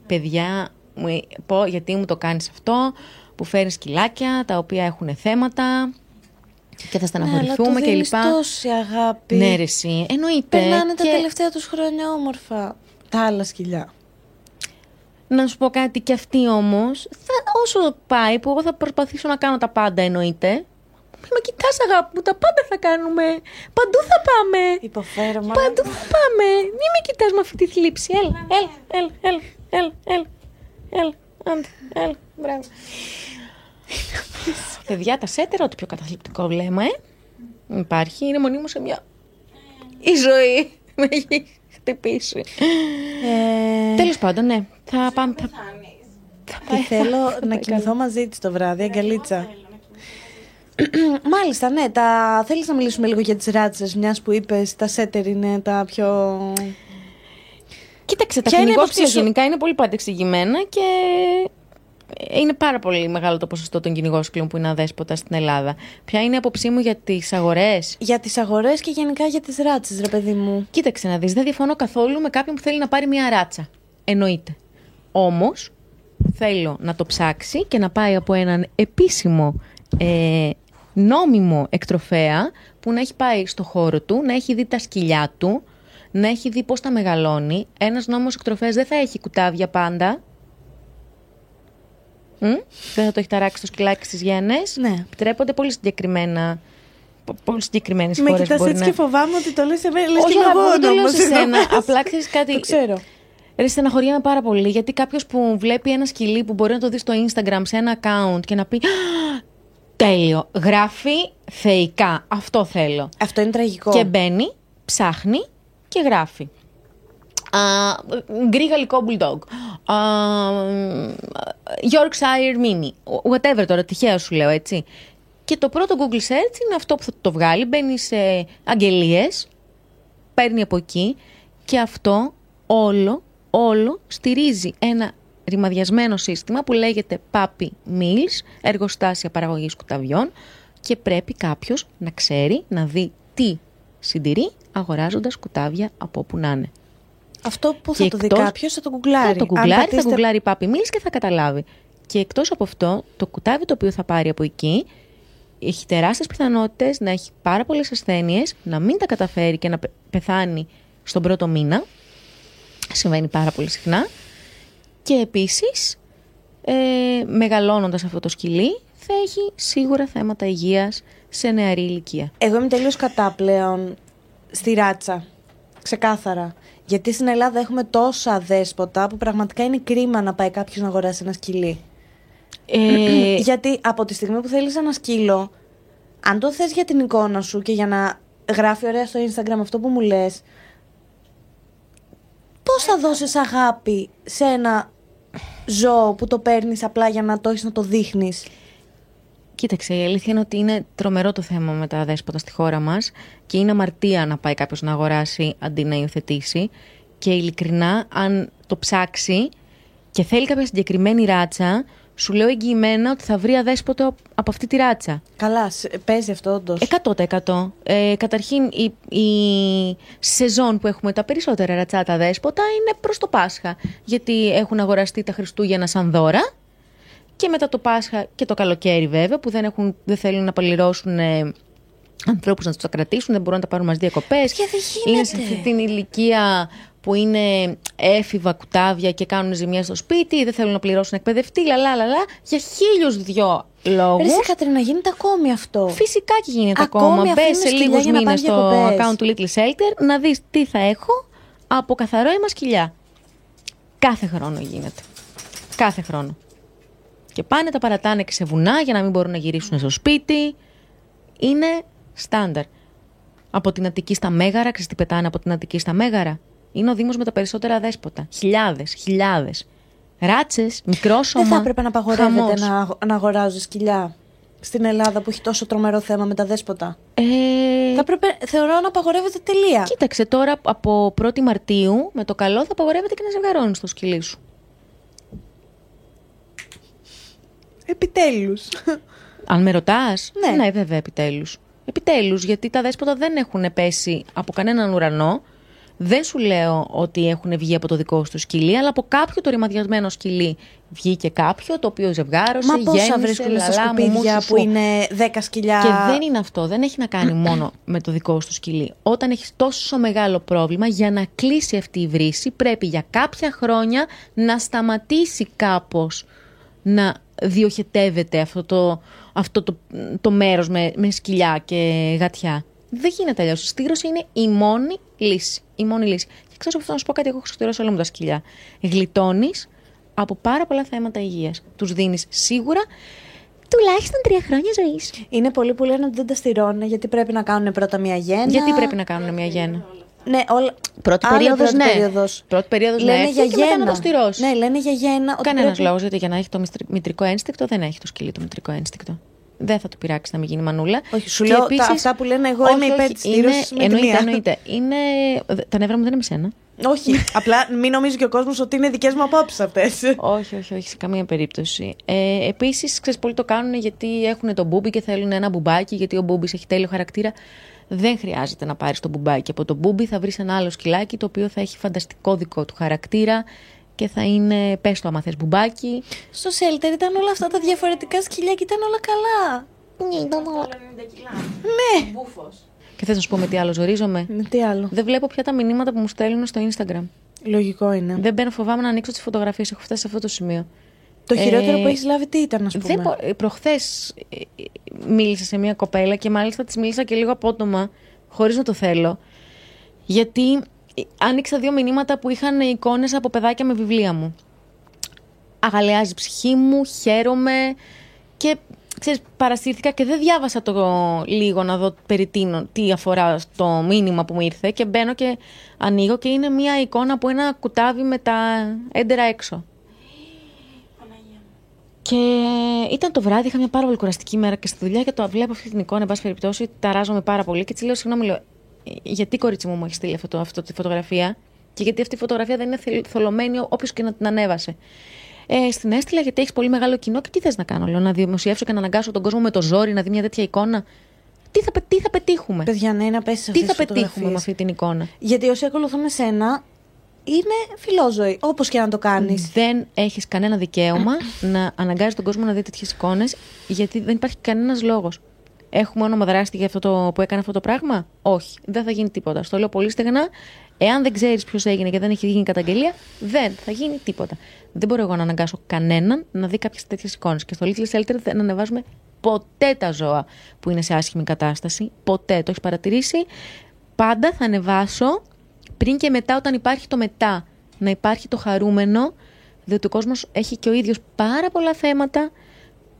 παιδιά, μου, πω, γιατί μου το κάνεις αυτό που φέρνεις σκυλάκια τα οποία έχουν θέματα και θα στεναχωρηθούμε κλπ. Ναι, αλλά το δίνεις τόση αγάπη. Ναι, ρε εσύ, εννοείται. Περνάνε και... τα τελευταία τους χρόνια όμορφα τα άλλα σκυλιά. Να σου πω κάτι, και αυτή όμως, θα, όσο πάει, που εγώ θα προσπαθήσω να κάνω τα πάντα, εννοείται. Μην με κοιτάς, αγάπη μου, τα πάντα θα κάνουμε. Παντού θα πάμε. Υποφέρομαι. Παντού θα πάμε. Μην με κοιτάς με αυτή τη θλίψη. Έλα, έλα, έλα, έλα, έλα, έλα, έλα, άντε, έλα, μπράβο. Παιδιά, τα σέτερα, ό,τι πιο καταθλιπτικό βλέμμα, ε. Υπάρχει, είναι μονίμως σε μια... η ζωή με έχει χτυπήσει. Τέλος πάντων, ναι. Θα πάμε. Θα... και θέλω να κοιμηθώ μαζί της το βράδυ, αγκαλίτσα. Μάλιστα, ναι. Τα... Θέλεις να μιλήσουμε λίγο για τις ράτσες, μιας που είπες τα σέτερ είναι τα πιο... Κοίταξε, τα κυνηγόσκυλα γενικά είναι πολύ παρεξηγημένα και είναι πάρα πολύ μεγάλο το ποσοστό των κυνηγόσκυλων που είναι αδέσποτα στην Ελλάδα. Ποια είναι η άποψή μου για τις αγορές? Για τις αγορές και γενικά για τις ράτσες, ρε παιδί μου. Κοίταξε να δεις, δεν διαφωνώ καθόλου με κάποιον που θέλει να πάρει μια ράτσα. Εννοείται. Όμως, θέλω να το ψάξει και να πάει από έναν επίσημο ε, νόμιμο εκτροφέα που να έχει πάει στο χώρο του, να έχει δει τα σκυλιά του, να έχει δει πώς τα μεγαλώνει. Ένας νόμιμος εκτροφέας δεν θα έχει κουτάβια πάντα. Μ? Δεν θα το έχει ταράξει το σκυλάκι στις γένες. Ναι. Επιτρέπονται πολύ συγκεκριμένα. Πολύ συγκεκριμένες χώρες. Με κοιτάς έτσι να... και φοβάμαι ότι το λες εμένα. Λες. Όχι, και εγώ δεν το λέω σε σένα. Απλά ξέρεις κάτι. Το ξέρω. Ρε, στεναχωριέμαι πάρα πολύ, γιατί κάποιος που βλέπει ένα σκυλί που μπορεί να το δει στο Instagram, σε ένα account και να πει τέλειο, γράφει θεϊκά, αυτό θέλω. Αυτό είναι τραγικό. Και μπαίνει, ψάχνει και γράφει. Α, γκρι γαλλικό bulldog. Α, Yorkshire mini. Whatever τώρα, τυχαία σου λέω, έτσι. Και το πρώτο Google search είναι αυτό που θα το βγάλει. Μπαίνει σε αγγελίες, παίρνει από εκεί και αυτό όλο... όλο στηρίζει ένα ρημαδιασμένο σύστημα που λέγεται Puppy Mills, εργοστάσια παραγωγής κουταβιών, και πρέπει κάποιος να ξέρει, να δει τι συντηρεί αγοράζοντας κουτάβια από όπου να είναι. Αυτό που και θα εκτός... το δει κάποιος θα το γκουγκλάρει. Θα το γκουγκλάρει, πατήστε... θα γκουγκλάρει Puppy Mills και θα καταλάβει. Και εκτός από αυτό, το κουτάβι το οποίο θα πάρει από εκεί έχει τεράστιες πιθανότητες να έχει πάρα πολλές ασθένειες, να μην τα καταφέρει και να πεθάνει στον πρώτο μήνα. Συμβαίνει πάρα πολύ συχνά. Και επίσης, ε, μεγαλώνοντας αυτό το σκυλί, θα έχει σίγουρα θέματα υγείας σε νεαρή ηλικία. Εγώ είμαι τελείως κατά πλέον στη ράτσα. Ξεκάθαρα. Γιατί στην Ελλάδα έχουμε τόσα αδέσποτα που πραγματικά είναι κρίμα να πάει κάποιος να αγοράσει ένα σκυλί. Ε... Γιατί από τη στιγμή που θέλεις ένα σκύλο, αν το θες για την εικόνα σου και για να γράφει ωραία στο Instagram αυτό που μου λες, πώς θα δώσεις αγάπη σε ένα ζώο που το παίρνεις απλά για να το έχεις να το δείχνεις? Κοίταξε, η αλήθεια είναι ότι είναι τρομερό το θέμα με τα αδέσποτα στη χώρα μας και είναι αμαρτία να πάει κάποιος να αγοράσει αντί να υιοθετήσει. Και ειλικρινά, αν το ψάξει και θέλει κάποια συγκεκριμένη ράτσα, Σου λέω εγγυημένα ότι θα βρει αδέσποτο από αυτή τη ράτσα. Καλά, παίζει αυτό όντως. εκατό τοις εκατό. Ε, καταρχήν, η, η σεζόν που έχουμε τα περισσότερα ρατσάτα αδέσποτα είναι προς το Πάσχα. Γιατί έχουν αγοραστεί τα Χριστούγεννα σαν δώρα. Και μετά το Πάσχα και το καλοκαίρι, βέβαια, που δεν, έχουν, δεν θέλουν να παλιρώσουν ε, ανθρώπους να τους τα κρατήσουν, δεν μπορούν να τα πάρουν μαζί διακοπές. Και δεν γίνεται. Είναι σε αυτή την ηλικία που είναι έφηβα κουτάβια και κάνουν ζημιά στο σπίτι, δεν θέλουν να πληρώσουν εκπαιδευτή, λαλά, λαλά, για χίλιους δυο λόγους. Ρε Κατρίνα, γίνεται ακόμη αυτό. Φυσικά και γίνεται ακόμη. Μπες σε λίγους μήνες στο account του Little Shelter να δεις τι θα έχω από καθαρό αίμα σκυλιά. Κάθε χρόνο γίνεται. Κάθε χρόνο. Και πάνε, τα παρατάνε και σε βουνά για να μην μπορούν να γυρίσουν στο σπίτι. Είναι στάνταρ. Από την Αττική στα Μέγαρα, ξέρεις τι πετάνε από την Αττική στα Μέγαρα. Είναι ο Δήμος με τα περισσότερα αδέσποτα. Χιλιάδες, χιλιάδες. Ράτσες, μικρόσωμα. Δεν θα έπρεπε να απαγορεύεται να, να αγοράζουν σκυλιά στην Ελλάδα που έχει τόσο τρομερό θέμα με τα δέσποτα. Ε... Θα έπρεπε, θεωρώ, να απαγορεύεται τελεία. Κοίταξε τώρα από πρώτη Μαρτίου με το καλό θα απαγορεύεται και να ζευγαρώνεις το σκυλί σου. Επιτέλους. Αν με ρωτάς. Ναι, ναι βέβαια, επιτέλους. Επιτέλους, γιατί τα δέσποτα δεν έχουν πέσει από κανέναν ουρανό. Δεν σου λέω ότι έχουν βγει από το δικό σου σκυλί, αλλά από κάποιο το ρημαδιασμένο σκυλί βγήκε κάποιο το οποίο ζευγάρωσε. Μα πόσα βρίσκουν στα σκουπίδια που είναι δέκα σκυλιά. Και δεν είναι αυτό, δεν έχει να κάνει μόνο με το δικό σου σκυλί. Όταν έχεις τόσο μεγάλο πρόβλημα, για να κλείσει αυτή η βρύση, πρέπει για κάποια χρόνια να σταματήσει κάπως να διοχετεύεται αυτό το, αυτό το, το μέρος με, με σκυλιά και γατιά. Δεν γίνεται αλλιώς. Η στήρωση είναι η μόνη λύση. Η μόνη λύση. Και ξέρω αυτό να σου πω κάτι, εγώ έχω στηρώσει όλα μου τα σκυλιά. Γλιτώνεις από πάρα πολλά θέματα υγείας. Τους δίνεις σίγουρα τουλάχιστον τρία χρόνια ζωής. Είναι πολλοί που λένε ότι δεν τα στηρώνουν γιατί πρέπει να κάνουν πρώτα μία γέννα. Γιατί πρέπει να κάνουν μία γέννα. Ναι, όλα. Πρώτη περίοδος, ναι. Πρώτη περίοδος, ναι. Λένε για γέννα. Να το ναι, λένε για γέννα. Κανένας πρέπει... λόγος, γιατί για να έχει το μητρικό ένστικτο δεν έχει το σκυλί το μητρικό ένστικτο. Δεν θα του πειράξει να μην γίνει μανούλα. Όχι, σου λέω επίσης, τα, αυτά που λένε εγώ όχι, είμαι υπέρ της στήρωσης με εννοείται, τη μία. Εννοείται. Είναι, τα νεύρα μου δεν είναι με σένα. Όχι. Απλά μην νομίζει και ο κόσμος ότι είναι δικές μου απόψεις αυτές. όχι, όχι, όχι. Σε καμία περίπτωση. Ε, επίσης, ξέρεις, πολλοί το κάνουν γιατί έχουν τον μπούμπι και θέλουν ένα μπουμπάκι, γιατί ο μπούμπις έχει τέλειο χαρακτήρα. Δεν χρειάζεται να πάρεις τον μπουμπάκι από τον μπούμπι. Θα βρεις ένα άλλο σκυλάκι το οποίο θα έχει φανταστικό δικό του χαρακτήρα. Και θα είναι, πες το άμα θες μπουμπάκι. Στο shelter ήταν όλα αυτά τα διαφορετικά σκυλιά και ήταν όλα καλά. Ναι, ήταν όλα. Ναι. Μπούφος. Και θες να σου πω με τι άλλο ζορίζομαι. Με τι άλλο. Δεν βλέπω πια τα μηνύματα που μου στέλνουν στο Instagram. Λογικό είναι. Δεν μπαίνω, φοβάμαι να ανοίξω τις φωτογραφίες. Έχω φτάσει σε αυτό το σημείο. Το χειρότερο ε, που έχεις λάβει τι ήταν, ας πούμε. Δεν, προχθές μίλησα σε μια κοπέλα και μάλιστα της μίλησα και λίγο απότομα, χωρίς να το θέλω. Γιατί. Άνοιξα δύο μηνύματα που είχαν εικόνες από παιδάκια με βιβλία μου. Αγαλαιάζει η ψυχή μου, χαίρομαι και ξέρεις, παρασύρθηκα και δεν διάβασα το λίγο να δω περί τίνο, τι αφορά στο μήνυμα που μου ήρθε και μπαίνω και ανοίγω και είναι μία εικόνα από ένα κουτάβι με τα έντερα έξω. Και ήταν το βράδυ, είχα μια πάρα πολύ κουραστική μέρα και στη δουλειά και το βλέπω αυτή την εικόνα, εν πάση περιπτώσει, ταράζομαι πάρα πολύ και της λέω συγγνώμη, λέω, γιατί κορίτσι μου μου έχει στείλει αυτό, αυτή τη φωτογραφία και γιατί αυτή η φωτογραφία δεν είναι θολωμένη όποιος και να την ανέβασε. Ε, στην έστειλα γιατί έχεις πολύ μεγάλο κοινό και τι θες να κάνω, λέω, να δημοσιεύσω και να αναγκάσω τον κόσμο με το ζόρι να δει μια τέτοια εικόνα. Τι θα, τι θα πετύχουμε. Παιδιά, ναι, να πέσει σε τι θα πετύχουμε με αυτή την εικόνα. Γιατί όσοι ακολουθούν εσένα είναι φιλόζωοι, όπως και να το κάνεις. Δεν έχεις κανένα δικαίωμα να αναγκάζεις τον κόσμο να δει τέτοιες εικόνες, γιατί δεν υπάρχει κανένας λόγος. Έχουμε όνομα δράστη για αυτό το, που έκανε αυτό το πράγμα. Όχι, δεν θα γίνει τίποτα. Στο λέω πολύ στεγνά. Εάν δεν ξέρεις ποιος έγινε και δεν έχει γίνει καταγγελία, δεν θα γίνει τίποτα. Δεν μπορώ εγώ να αναγκάσω κανέναν να δει κάποιες τέτοιες εικόνες. Και στο Little Shelter δεν ανεβάζουμε ποτέ τα ζώα που είναι σε άσχημη κατάσταση. Ποτέ. Το έχεις παρατηρήσει. Πάντα θα ανεβάσω πριν και μετά, όταν υπάρχει το μετά. Να υπάρχει το χαρούμενο, διότι ο κόσμος έχει και ο ίδιος πάρα πολλά θέματα.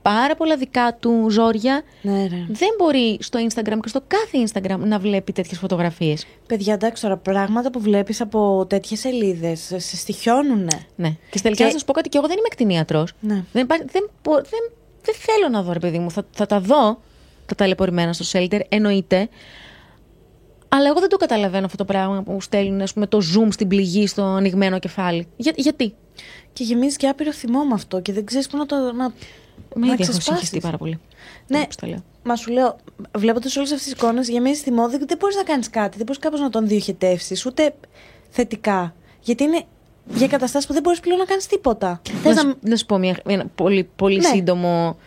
Πάρα πολλά δικά του ζόρια. Ναι, ρε. Δεν μπορεί στο Instagram και στο κάθε Instagram να βλέπει τέτοιες φωτογραφίες. Παιδιά, εντάξει τώρα, πράγματα που βλέπεις από τέτοιες σελίδες σε στοιχιώνουνε. Ναι. Και τελικά και... να σας πω κάτι, και εγώ δεν είμαι εκτινίατρος. Ναι. Δεν, υπά... δεν, μπο... δεν... δεν θέλω να δω, ρε παιδί μου. Θα, θα τα δω τα ταλαιπωρημένα στο shelter, εννοείται. Αλλά εγώ δεν το καταλαβαίνω αυτό το πράγμα που στέλνουν, ας πούμε, το zoom στην πληγή στο ανοιγμένο κεφάλι. Για... Γιατί. και γεμίζεις και άπειρο θυμό με αυτό και δεν ξέρεις πού να το να, με να ίδια έχω συγχυστεί πάρα πολύ. Ναι, μα σου λέω, βλέποντας όλες αυτές τις εικόνες, γεμίζεις θυμό, δεν, δεν μπορείς να κάνεις κάτι, δεν μπορείς κάπως να τον διοχετεύσεις, ούτε θετικά, γιατί είναι για καταστάσεις που δεν μπορείς πλέον να κάνεις τίποτα. Να, να... να σου πω μια, ένα πολύ, πολύ ναι. σύντομο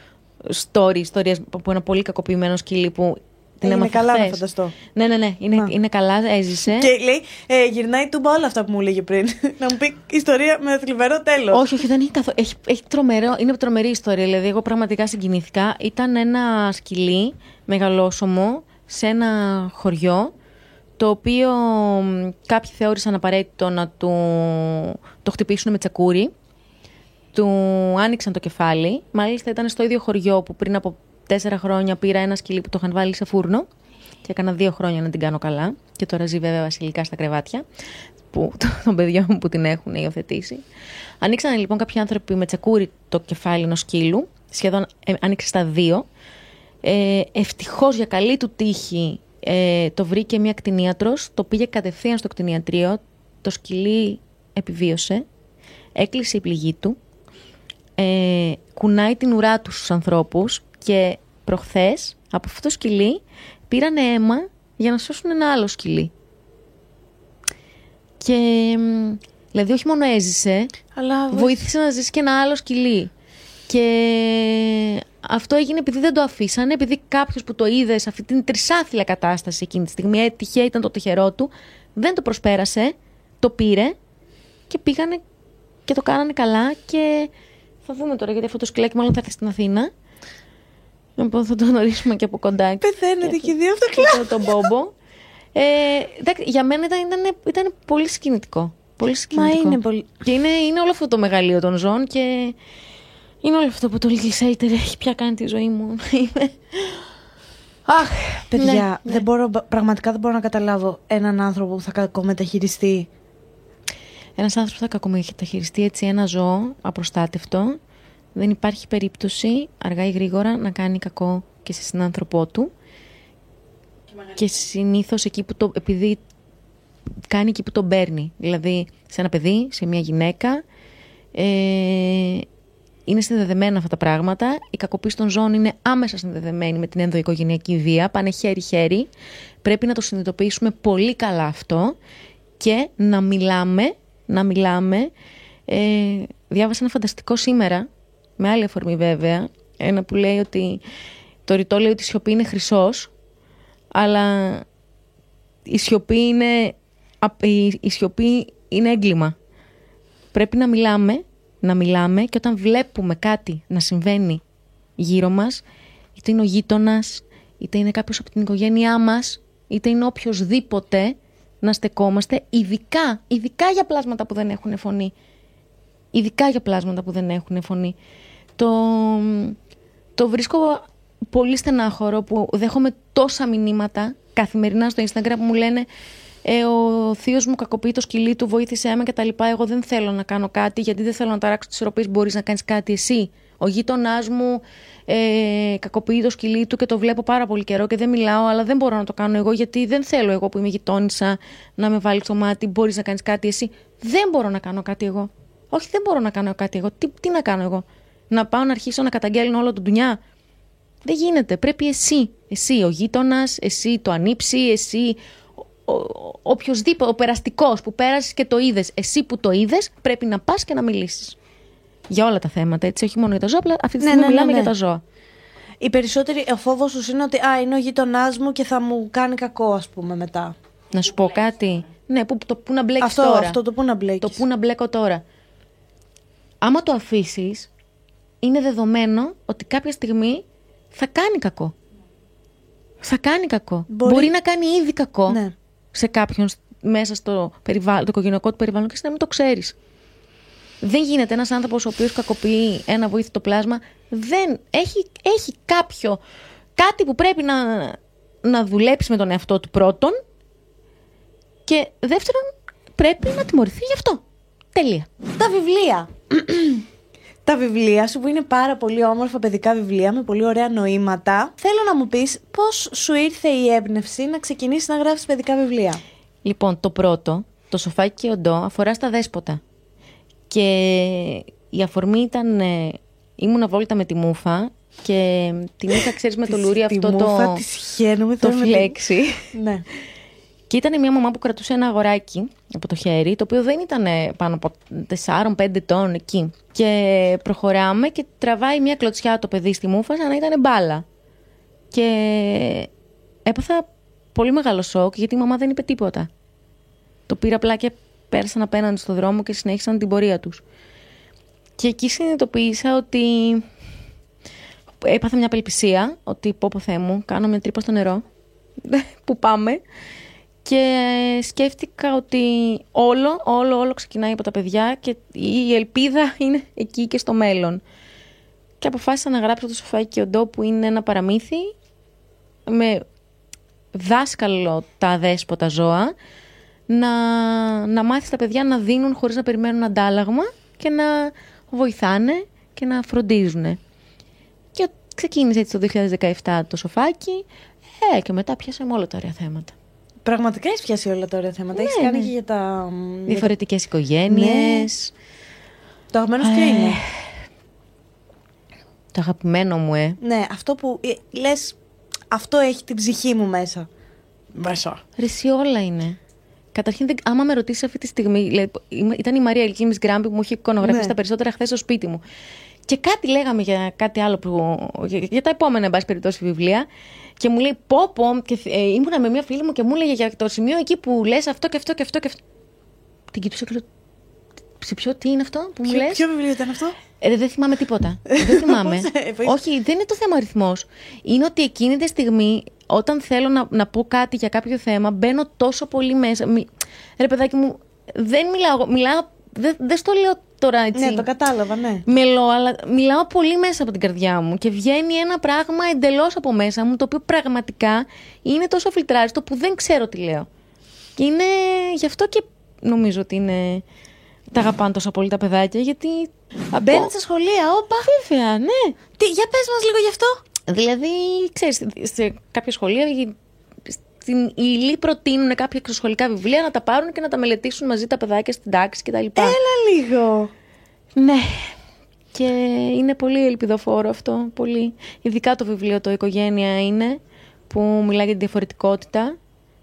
story, ιστορία από ένα πολύ κακοποιημένο σκύλι που... Είναι, είναι καλά να φανταστώ. Ναι, ναι, ναι. Είναι, είναι καλά, έζησε. Και λέει, ε, γυρνάει τούμπα όλα αυτά που μου έλεγε πριν. Να μου πει ιστορία με θλιβερό τέλος. Όχι, όχι, δεν έχει καθόλου. Έχει, έχει τρομερό, είναι τρομερή ιστορία. Δηλαδή, εγώ πραγματικά συγκινήθηκα. Ήταν ένα σκυλί μεγαλόσωμο σε ένα χωριό, το οποίο κάποιοι θεώρησαν απαραίτητο να του, το χτυπήσουν με τσακούρι. Του άνοιξαν το κεφάλι. Μάλιστα, ήταν στο ίδιο χωριό που πριν από τέσσερα χρόνια πήρα ένα σκυλί που το είχαν βάλει σε φούρνο και έκανα δύο χρόνια να την κάνω καλά. Και τώρα ζει βέβαια βασιλικά στα κρεβάτια που, των παιδιών μου που την έχουν υιοθετήσει. Ανοίξανε λοιπόν κάποιοι άνθρωποι με τσεκούρι το κεφάλι ενός σκύλου, σχεδόν ε, άνοιξε στα δύο. Ε, ευτυχώς για καλή του τύχη ε, το βρήκε μια κτηνίατρος, το πήγε κατευθείαν στο κτηνιατρίο, το σκυλί επιβίωσε, έκλεισε η πληγή του, ε, κουνάει την ουρά του στους ανθρώπους. Και προχθές από αυτό το σκυλί πήρανε αίμα για να σώσουν ένα άλλο σκυλί. Και δηλαδή όχι μόνο έζησε, αλλά βοήθησε να ζήσει και ένα άλλο σκυλί. Και αυτό έγινε επειδή δεν το αφήσανε, επειδή κάποιος που το είδε σε αυτή την τρισάθλια κατάσταση εκείνη τη στιγμή, έτυχε, ήταν το τυχερό του, δεν το προσπέρασε, το πήρε και πήγανε και το κάνανε καλά. Και θα δούμε τώρα, γιατί αυτό το σκυλάκι μάλλον θα έρθει στην Αθήνα. Λοιπόν, θα το γνωρίσουμε και από κοντά. Πεθαίνετε και δύο αυτό κλάδι. Τον Μπόμπο. Ε, εντάξει, για μένα ήταν, ήταν, ήταν πολύ συγκινητικό. Πολύ συγκινητικό. Μα είναι πολύ... Και είναι, είναι όλο αυτό το μεγαλείο των ζώων και είναι όλο αυτό που το Little Shelter έχει πια κάνει τη ζωή μου. Αχ, παιδιά, ναι, ναι. Δεν μπορώ, πραγματικά δεν μπορώ να καταλάβω έναν άνθρωπο που θα κακομεταχειριστεί. Ένας άνθρωπος που θα κακομεταχειριστεί έτσι ένα ζώο απροστάτευτο. Δεν υπάρχει περίπτωση αργά ή γρήγορα να κάνει κακό και σε συνάνθρωπό του. Και, και συνήθως εκεί που το, επειδή κάνει εκεί που τον παίρνει. Δηλαδή σε ένα παιδί, σε μια γυναίκα. Ε, είναι συνδεδεμένα αυτά τα πράγματα. Η κακοποίηση των ζώων είναι άμεσα συνδεδεμένη με την ενδοοικογενειακή βία. Πάνε χέρι-χέρι. Πρέπει να το συνειδητοποιήσουμε πολύ καλά αυτό. Και να μιλάμε, να μιλάμε. Ε, διάβασα ένα φανταστικό σήμερα. Με άλλη αφορμή βέβαια, ένα που λέει ότι το ρητό λέει ότι η σιωπή είναι χρυσός, αλλά η σιωπή είναι, η σιωπή είναι έγκλημα. Πρέπει να μιλάμε, να μιλάμε και όταν βλέπουμε κάτι να συμβαίνει γύρω μας, είτε είναι ο γείτονας, είτε είναι κάποιος από την οικογένειά μας, είτε είναι οποιοσδήποτε, να στεκόμαστε, ειδικά, ειδικά για πλάσματα που δεν έχουν φωνή. Ειδικά για πλάσματα που δεν έχουν φωνή. Το, το βρίσκω πολύ στενάχωρο που δέχομαι τόσα μηνύματα καθημερινά στο Instagram που μου λένε ε, ο θείος μου κακοποιεί το σκυλί του, βοήθησέ με κτλ. Εγώ δεν θέλω να κάνω κάτι γιατί δεν θέλω να ταράξω τις ισορροπίες. Μπορείς να κάνεις κάτι εσύ? Ο γείτονάς μου ε, κακοποιεί το σκυλί του και το βλέπω πάρα πολύ καιρό και δεν μιλάω, αλλά δεν μπορώ να το κάνω εγώ γιατί δεν θέλω εγώ που είμαι γειτόνισσα να με βάλει το μάτι. Μπορείς να κάνεις κάτι εσύ? Δεν μπορώ να κάνω κάτι εγώ. Όχι, δεν μπορώ να κάνω κάτι εγώ. Τι, τι να κάνω εγώ? Να πάω να αρχίσω να καταγγέλνω όλο τον ντουνιά? Δεν γίνεται. Πρέπει εσύ, εσύ ο γείτονας, εσύ το ανήψι, εσύ ο, ο, ο, οποιοσδήποτε, ο περαστικός που πέρασες και το είδες, εσύ που το είδες, πρέπει να πας και να μιλήσεις. Για όλα τα θέματα, έτσι, όχι μόνο για τα ζώα, αλλά αυτή τη στιγμή ναι, ναι, μιλάμε ναι, ναι. για τα ζώα. Οι περισσότεροι, ο φόβος τους είναι ότι α, είναι ο γείτονάς μου και θα μου κάνει κακό, ας πούμε, μετά. Να σου πω κάτι. Ναι, που, το πού να μπλέκεις αυτό, τώρα. Αυτό το πού να μπλέκεις. Το πού να μπλέκω τώρα. Άμα το αφήσεις, είναι δεδομένο ότι κάποια στιγμή θα κάνει κακό. Θα κάνει κακό. Μπορεί, Μπορεί να κάνει ήδη κακό ναι. σε κάποιον μέσα στο περιβάλλον, το οικογενειακό του περιβάλλον και εσύ να μην το ξέρεις. Δεν γίνεται ένας άνθρωπος ο οποίος κακοποιεί ένα βοήθητο πλάσμα. Δεν, έχει, έχει κάποιο, κάτι που πρέπει να, να δουλέψει με τον εαυτό του πρώτον και δεύτερον πρέπει να τιμωρηθεί γι' αυτό. Τελεία. Τα βιβλία. Τα βιβλία σου που είναι πάρα πολύ όμορφα παιδικά βιβλία με πολύ ωραία νοήματα. Θέλω να μου πεις πώς σου ήρθε η έμπνευση να ξεκινήσεις να γράφεις παιδικά βιβλία. Λοιπόν, το πρώτο, το σοφάκι και οντό, αφορά στα δέσποτα. Και η αφορμή ήταν, ε, ήμουνα βόλτα με τη μούφα και την είχα, ξέρεις, με το λουρί αυτό μούφα, το, το φλέξι. Ναι. Και ήταν μια μαμά που κρατούσε ένα αγοράκι από το χέρι, το οποίο δεν ήταν πάνω από τέσσερα πέντε ετών εκεί. Και προχωράμε και τραβάει μια κλωτσιά το παιδί στη μούφα σαν να ήταν μπάλα. Και έπαθα πολύ μεγάλο σοκ, γιατί η μαμά δεν είπε τίποτα. Το πήρα απλά και πέρασαν απέναντι στο δρόμο και συνέχισαν την πορεία τους. Και εκεί συνειδητοποίησα ότι έπαθα μια απελπισία, ότι πω πω Θεέ μου, κάνω μια τρύπα στο νερό, που πάμε. Και σκέφτηκα ότι όλο, όλο, όλο ξεκινάει από τα παιδιά και η ελπίδα είναι εκεί και στο μέλλον. Και αποφάσισα να γράψω το Σοφάκι Οντό, που είναι ένα παραμύθι με δάσκαλο τα αδέσποτα ζώα, να, να μάθει τα παιδιά να δίνουν χωρίς να περιμένουν αντάλλαγμα και να βοηθάνε και να φροντίζουν. Και ξεκίνησε έτσι το δύο χιλιάδες δεκαεπτά το Σοφάκι, ε, και μετά πιάσαμε όλα τα ωραία θέματα. Πραγματικά έχει πιάσει όλα τα ωραία θέματα. Ναι, έχει κάνει, ναι, και για τα διαφορετικές οικογένειες. Ναι. Το αγαπημένο σου ε... ποιο είναι? Το αγαπημένο μου, ε. Ναι, αυτό που λες, αυτό έχει την ψυχή μου μέσα. Μέσα. Ρεσί, όλα είναι. Καταρχήν, άμα με ρωτήσεις αυτή τη στιγμή, λέει, ήταν η Μαρία Ηλιακή Μησγκράμπη που μου είχε εικονογραφήσει, ναι, τα περισσότερα χθες στο σπίτι μου. Και κάτι λέγαμε για κάτι άλλο, που, για, για τα επόμενα, εν πάση περιπτώσει, βιβλία. Και μου λέει, πω πω, και, ε, ήμουνα με μια φίλη μου και μου έλεγε για το σημείο εκεί που λες αυτό και αυτό και αυτό και αυτό. Την κοιτούσα και λέω, ψηφιό, τι είναι αυτό που μου λες? Ποιο βιβλίο ήταν αυτό? Ε, δεν θυμάμαι τίποτα. Δεν θυμάμαι. Όχι, δεν είναι το θέμα αριθμός. Είναι ότι εκείνη τη στιγμή, όταν θέλω να, να πω κάτι για κάποιο θέμα, μπαίνω τόσο πολύ μέσα. Μι... Ρε παιδάκι μου, δεν μιλάω, μιλάω δεν, δεν στο λέω τώρα έτσι. Ναι, το κατάλαβα, ναι. Μελώ, αλλά μιλάω πολύ μέσα από την καρδιά μου και βγαίνει ένα πράγμα εντελώς από μέσα μου, το οποίο πραγματικά είναι τόσο φιλτράριστο που δεν ξέρω τι λέω. Και είναι γι' αυτό και νομίζω ότι είναι... Τα αγαπάνε τόσο πολύ τα παιδάκια, γιατί μπαίνουν στα σχολεία, όπα. Βέβαια, ναι. Τι, για πες μας λίγο γι' αυτό. Δηλαδή, ξέρεις, σε κάποια σχολεία, στην ύλη προτείνουν κάποια εξωσχολικά βιβλία να τα πάρουν και να τα μελετήσουν μαζί τα παιδάκια στην τάξη κτλ. Έλα λίγο. Ναι. Και είναι πολύ ελπιδοφόρο αυτό. Πολύ. Ειδικά το βιβλίο το «Οικογένεια» είναι, που μιλάει για τη διαφορετικότητα.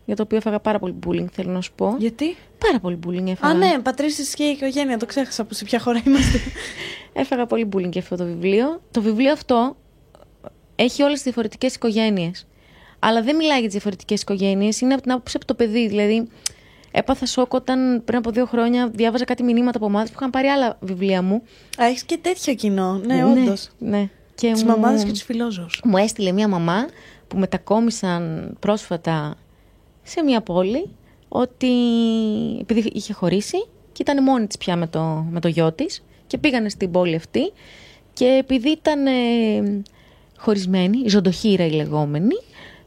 Για το οποίο έφαγα πάρα πολύ bullying, θέλω να σου πω. Γιατί? Πάρα πολύ bullying έφαγα. Α, ναι, πατρίσεις και η οικογένεια, το ξέχασα από σε ποια χώρα είμαστε. Έφαγα πολύ bullying για αυτό το βιβλίο. Το βιβλίο αυτό έχει όλες τις διαφορετικές οικογένειες. Αλλά δεν μιλάει για τις διαφορετικές οικογένειες, είναι από την άποψη από το παιδί. Δηλαδή, έπαθα σοκ όταν πριν από δύο χρόνια διάβαζα κάτι μηνύματα από ομάδες που είχαν πάρει άλλα βιβλία μου. Α, έχεις και τέτοιο κοινό. Ναι, όντως. Ναι, ναι. Τις μου... μαμάδες και τους φιλόζωους. Μου έστειλε μία μαμά που μετακόμισαν πρόσφατα σε μια πόλη, ότι επειδή είχε χωρίσει και ήταν μόνη της πια με το, με το γιο της, και πήγανε στην πόλη αυτή, και επειδή ήταν ε, χωρισμένη, η ζωντοχύρα η λεγόμενη,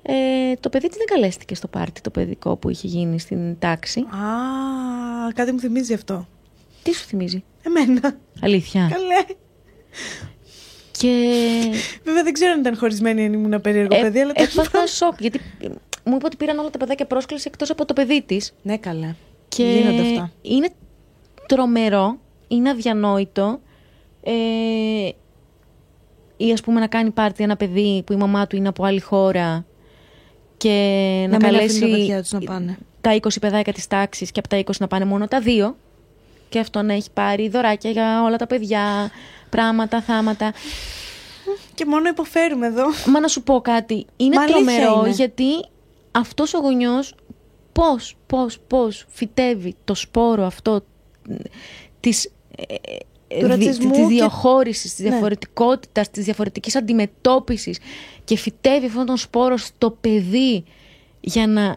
ε, το παιδί της δεν καλέστηκε στο πάρτι το παιδικό που είχε γίνει στην τάξη. Α, κάτι μου θυμίζει αυτό. Τι σου θυμίζει? Εμένα. Αλήθεια? Καλέ. Και... Βέβαια δεν ξέρω αν ήταν χωρισμένη, αν ήμουν περίεργο ε, παιδί, αλλά το έπαθα σοκ, γιατί... Μου είπε ότι πήραν όλα τα παιδάκια πρόσκληση εκτός από το παιδί της. Ναι, καλά. Και γίνονται αυτά. Είναι τρομερό, είναι αδιανόητο. Ε, ή ας πούμε να κάνει πάρτι ένα παιδί που η μαμά του είναι από άλλη χώρα και να, να καλέσει τα, τους να πάνε. Τα είκοσι παιδάκια της τάξης και από τα είκοσι να πάνε μόνο τα δύο. Και αυτό να έχει πάρει δωράκια για όλα τα παιδιά, πράγματα, θάματα. Και μόνο υποφέρουμε εδώ. Μα να σου πω κάτι. Είναι μα τρομερό, είναι. Γιατί... Αυτός ο γονιός πώς, πώς, πώς φυτεύει το σπόρο αυτό της, ε, δι, της διαχώρησης, και... της διαφορετικότητας, ναι, της διαφορετικής αντιμετώπισης, και φυτεύει αυτόν τον σπόρο στο παιδί για να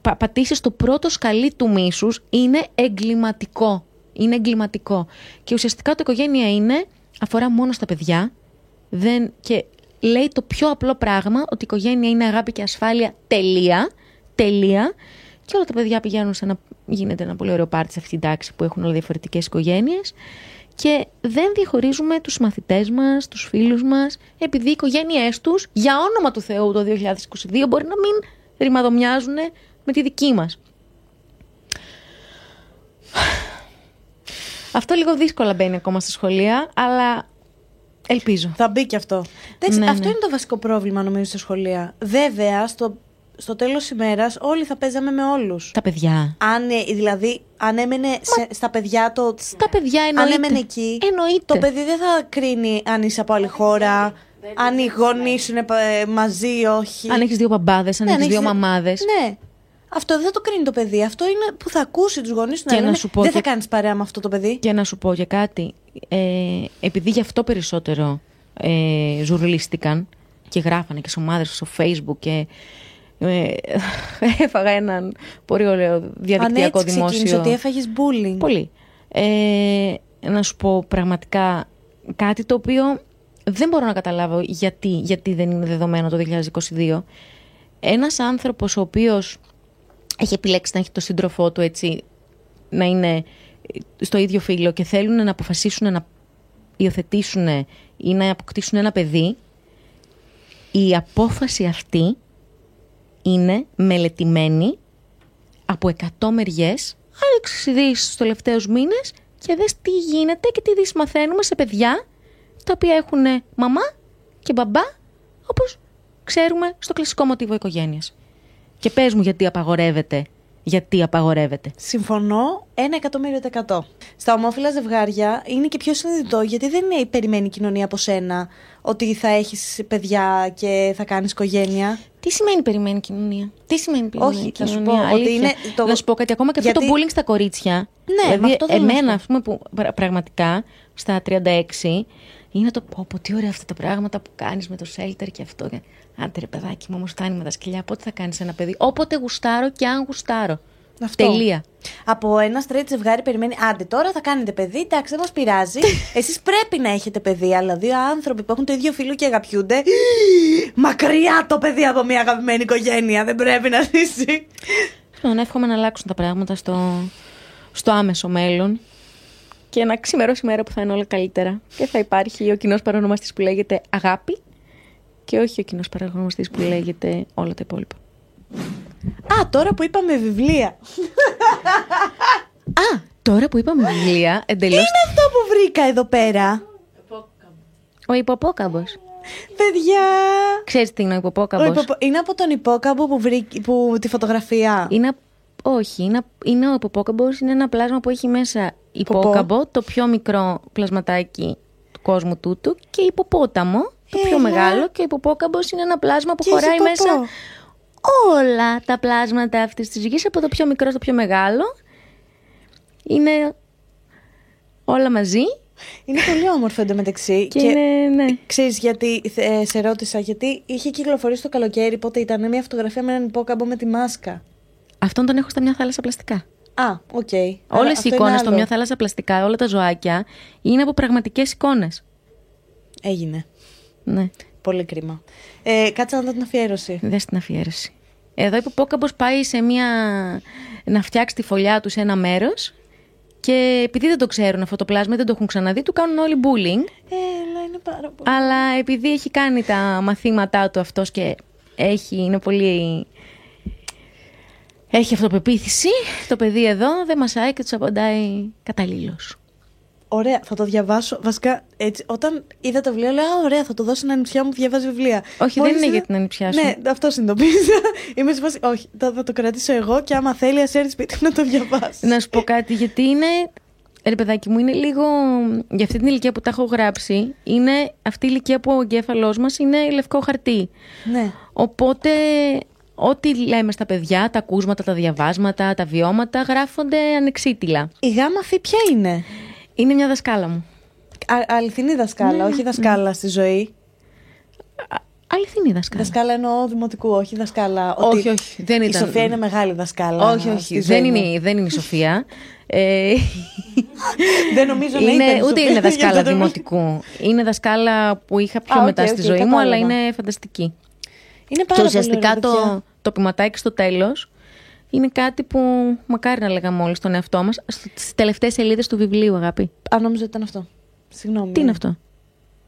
πα, πατήσει στο πρώτο σκαλί του μίσους, είναι εγκληματικό. Είναι εγκληματικό. Και ουσιαστικά το «Οικογένεια» είναι, αφορά μόνο στα παιδιά, δεν... Και λέει το πιο απλό πράγμα, ότι η οικογένεια είναι αγάπη και ασφάλεια, τελεία, τελεία. Και όλα τα παιδιά πηγαίνουν σαν να γίνεται ένα πολύ ωραίο πάρτι σε αυτή την τάξη που έχουν όλα διαφορετικές οικογένειες. Και δεν διαχωρίζουμε τους μαθητές μας, τους φίλους μας, επειδή οι οικογένειές τους, για όνομα του Θεού, το δύο χιλιάδες είκοσι δύο μπορεί να μην ρημαδομοιάζουν με τη δική μας. Αυτό λίγο δύσκολα μπαίνει ακόμα στα σχολεία, αλλά ελπίζω. Θα μπει και αυτό. Ναι, ναι. Αυτό είναι το βασικό πρόβλημα, νομίζω, στα σχολεία. Βέβαια, στο, στο τέλος της ημέρας όλοι θα παίζαμε με όλους. Τα παιδιά. Αν, δηλαδή, αν έμενε σε, στα παιδιά το. Στα παιδιά εννοείται. Αν έμενε εκεί. Εννοείται. Το παιδί δεν θα κρίνει αν είσαι από άλλη χώρα. Αν οι γονείς είναι μαζί ή όχι. Αν έχεις δύο μπαμπάδες, αν ναι, έχεις δύο μαμάδες. Ναι. Αυτό δεν θα το κρίνει το παιδί. Αυτό είναι που θα ακούσει τους γονείς του να λένε. Δεν και... θα κάνεις παρέα με αυτό το παιδί. Και να σου πω και κάτι. Ε, επειδή γι' αυτό περισσότερο ε, ζουρλίστηκαν και γράφανε και σε ομάδες στο Facebook και ε, έφαγα έναν πολύ ωραίο διαδικτυακό αν έτσι δημόσιο. Αν ότι έφαγες bullying. Πολύ. Ε, να σου πω πραγματικά κάτι το οποίο δεν μπορώ να καταλάβω γιατί, γιατί δεν είναι δεδομένο το είκοσι είκοσι δύο. Ένας άνθρωπος ο οποίος έχει επιλέξει να έχει τον σύντροφό του έτσι, να είναι στο ίδιο φύλο και θέλουν να αποφασίσουν να υιοθετήσουν ή να αποκτήσουν ένα παιδί, η απόφαση αυτή είναι μελετημένη από εκατό μεριές. Άλλαξες ειδήσεις στους τελευταίους μήνες και δες τι γίνεται και τι ειδήσεις μαθαίνουμε σε παιδιά τα οποία έχουν μαμά και μπαμπά, όπως ξέρουμε στο κλασικό μοτίβο οικογένειας. Και πες μου γιατί απαγορεύεται. Γιατί απαγορεύεται. Συμφωνώ ένα εκατομμύριο τεκατό. Στα ομόφυλα ζευγάρια είναι και πιο συνειδητό, γιατί δεν είναι η περιμένη κοινωνία από σένα ότι θα έχεις παιδιά και θα κάνεις οικογένεια. Τι σημαίνει περιμένη κοινωνία? Τι σημαίνει περιμένη Όχι, κοινωνία? Όχι, θα σου πω. Ότι είναι το... Να σου πω κάτι ακόμα και γιατί... αυτό το bullying στα κορίτσια. Ναι, δηλαδή, αυτό εμένα, ας πούμε, που πραγματικά στα τριάντα έξι είναι το πω, πω, τι ωραία αυτά τα πράγματα που κάνεις με το shelter και αυτό. Άντε ρε παιδάκι μου, όμως φτάνει με τα σκυλιά. Πότε θα κάνεις ένα παιδί? Όποτε γουστάρω και αν γουστάρω. Αυτό. Τελεία. Από ένα straight ζευγάρι περιμένει. Άντε τώρα θα κάνετε παιδί. Εντάξει, δεν μας πειράζει. Εσείς πρέπει να έχετε παιδί. Αλλά δύο άνθρωποι που έχουν το ίδιο φίλο και αγαπιούνται. Μακριά το παιδί από μια αγαπημένη οικογένεια. Δεν πρέπει να ζήσει. Να εύχομαι να αλλάξουν τα πράγματα στο, στο άμεσο μέλλον. Και να ξημερώσει η μέρα που θα είναι όλα καλύτερα. Και θα υπάρχει ο κοινός παρονομαστής που λέγεται αγάπη. Και όχι ο κοινός παραγωνιστής που λέγεται όλα τα υπόλοιπα. Α, τώρα που είπαμε βιβλία. Α, τώρα που είπαμε βιβλία, εντελώς. Τι είναι αυτό που βρήκα εδώ πέρα? Ο Υποπόκαμπος. Παιδιά. Ξέρεις τι είναι ο Υποπόκαμπος? Ο υποπο... Είναι από τον Υπόκαμπο που, βρή... που τη φωτογραφία. Είναι... Όχι, είναι... είναι ο Υποπόκαμπος. Είναι ένα πλάσμα που έχει μέσα υπόκαμπο, το πιο μικρό πλασματάκι του κόσμου τούτου, και υποπόταμο. Το πιο Έλα. μεγάλο, και ο υποπόκαμπος είναι ένα πλάσμα που και χωράει υποπό. μέσα όλα τα πλάσματα αυτής της γης, από το πιο μικρό στο πιο μεγάλο. Είναι όλα μαζί. Είναι πολύ όμορφο εντωμεταξύ. Και, και είναι, ναι. Ξέρεις γιατί, ε, σε ρώτησα, γιατί είχε κυκλοφορήσει το καλοκαίρι, πότε ήταν, μια φωτογραφία με έναν υπόκαμπο με τη μάσκα. Αυτόν τον έχω στα Μια Θάλασσα Πλαστικά. Α, οκ. Okay. Όλες οι εικόνες στο Μια Θάλασσα Πλαστικά, όλα τα ζωάκια, είναι από πραγματικές εικόνες. Έγινε. Ναι. Πολύ κρίμα. Ε, κάτσε να δω την αφιέρωση. Δες την αφιέρωση. Εδώ είπε ο Υποπόκαμπος πάει σε μια... να φτιάξει τη φωλιά του σε ένα μέρος, και επειδή δεν το ξέρουν αυτό το πλάσμα, δεν το έχουν ξαναδεί, του κάνουν όλοι bullying. Έλα, είναι πάρα πολύ. Αλλά επειδή έχει κάνει τα μαθήματά του αυτός και έχει, είναι πολύ... έχει αυτοπεποίθηση, το παιδί εδώ δεν μασάει και τους απαντάει καταλήλως. Ωραία, θα το διαβάσω. Βασικά, έτσι, όταν είδα το βιβλίο, λέω: Α, ωραία, θα το δώσω στην ανιψιά μου που διαβάζει βιβλία. Όχι, μόλις δεν είναι για την ανιψιά σου. Ναι, αυτό συνειδητοποίησα. Είμαι σε φάση. Όχι, θα, θα το κρατήσω εγώ, και άμα θέλει, α έρθει σπίτι να το διαβάσει. Να σου πω κάτι, γιατί είναι. Ρε παιδάκι μου, είναι λίγο. Για αυτή την ηλικία που τα έχω γράψει, είναι αυτή η ηλικία που ο εγκέφαλός μας είναι λευκό χαρτί. Ναι. Οπότε, ό,τι λέμε στα παιδιά, τα ακούσματα, τα διαβάσματα, τα βιώματα, γράφονται ανεξίτηλα. Η γάμα φι ποια είναι? Είναι μια δασκάλα μου. Α, αληθινή δασκάλα, ναι, όχι δασκάλα ναι. στη ζωή. Α, αληθινή δασκάλα. Δασκάλα εννοώ δημοτικού, όχι δασκάλα. Ότι όχι, όχι. Δεν ήταν... Η Σοφία είναι μεγάλη δασκάλα. Όχι, όχι. Δεν είναι, δεν είναι η Σοφία. ε... δεν νομίζω να είναι. Είναι ούτε είναι δασκάλα δημοτικού. Είναι δασκάλα που είχα πιο Α, μετά okay, στη okay, ζωή κατάλαβα. μου, αλλά είναι φανταστική. Είναι πάρα και ουσιαστικά πολύ το, το ποιηματάκι στο τέλος. Είναι κάτι που μακάρι να λέγαμε όλοι στον εαυτό μας. Στις τελευταίες σελίδες του βιβλίου, αγάπη. Α, νόμιζα ότι ήταν αυτό. Συγγνώμη. Τι είναι αυτό?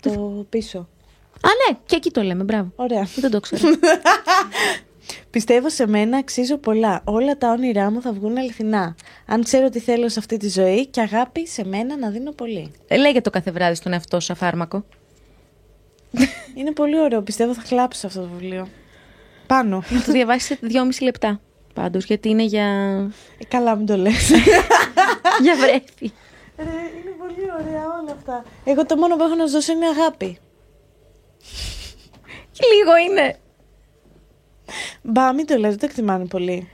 Το πίσω. Α, ναι, και εκεί το λέμε. Μπράβο. Ωραία. Δεν το ξέρω. Πιστεύω σε μένα, αξίζω πολλά. Όλα τα όνειρά μου θα βγουν αληθινά. Αν ξέρω τι θέλω σε αυτή τη ζωή και αγάπη, σε μένα να δίνω πολύ. Λέγε το κάθε βράδυ στον εαυτό σου σαν φάρμακο. Είναι πολύ ωραίο. Πιστεύω θα χλάψω αυτό το βιβλίο. Πάνω. Να το διαβάσει σε δυόμιση λεπτά. Πάντως, γιατί είναι για. Ε, καλά, μην το λες. Για βρέφη. Ρε, είναι πολύ ωραία όλα αυτά. Εγώ το μόνο που έχω να σας δώσω είναι αγάπη. Λίγο είναι. Μπα, μην το λες, δεν το εκτιμάνε πολύ.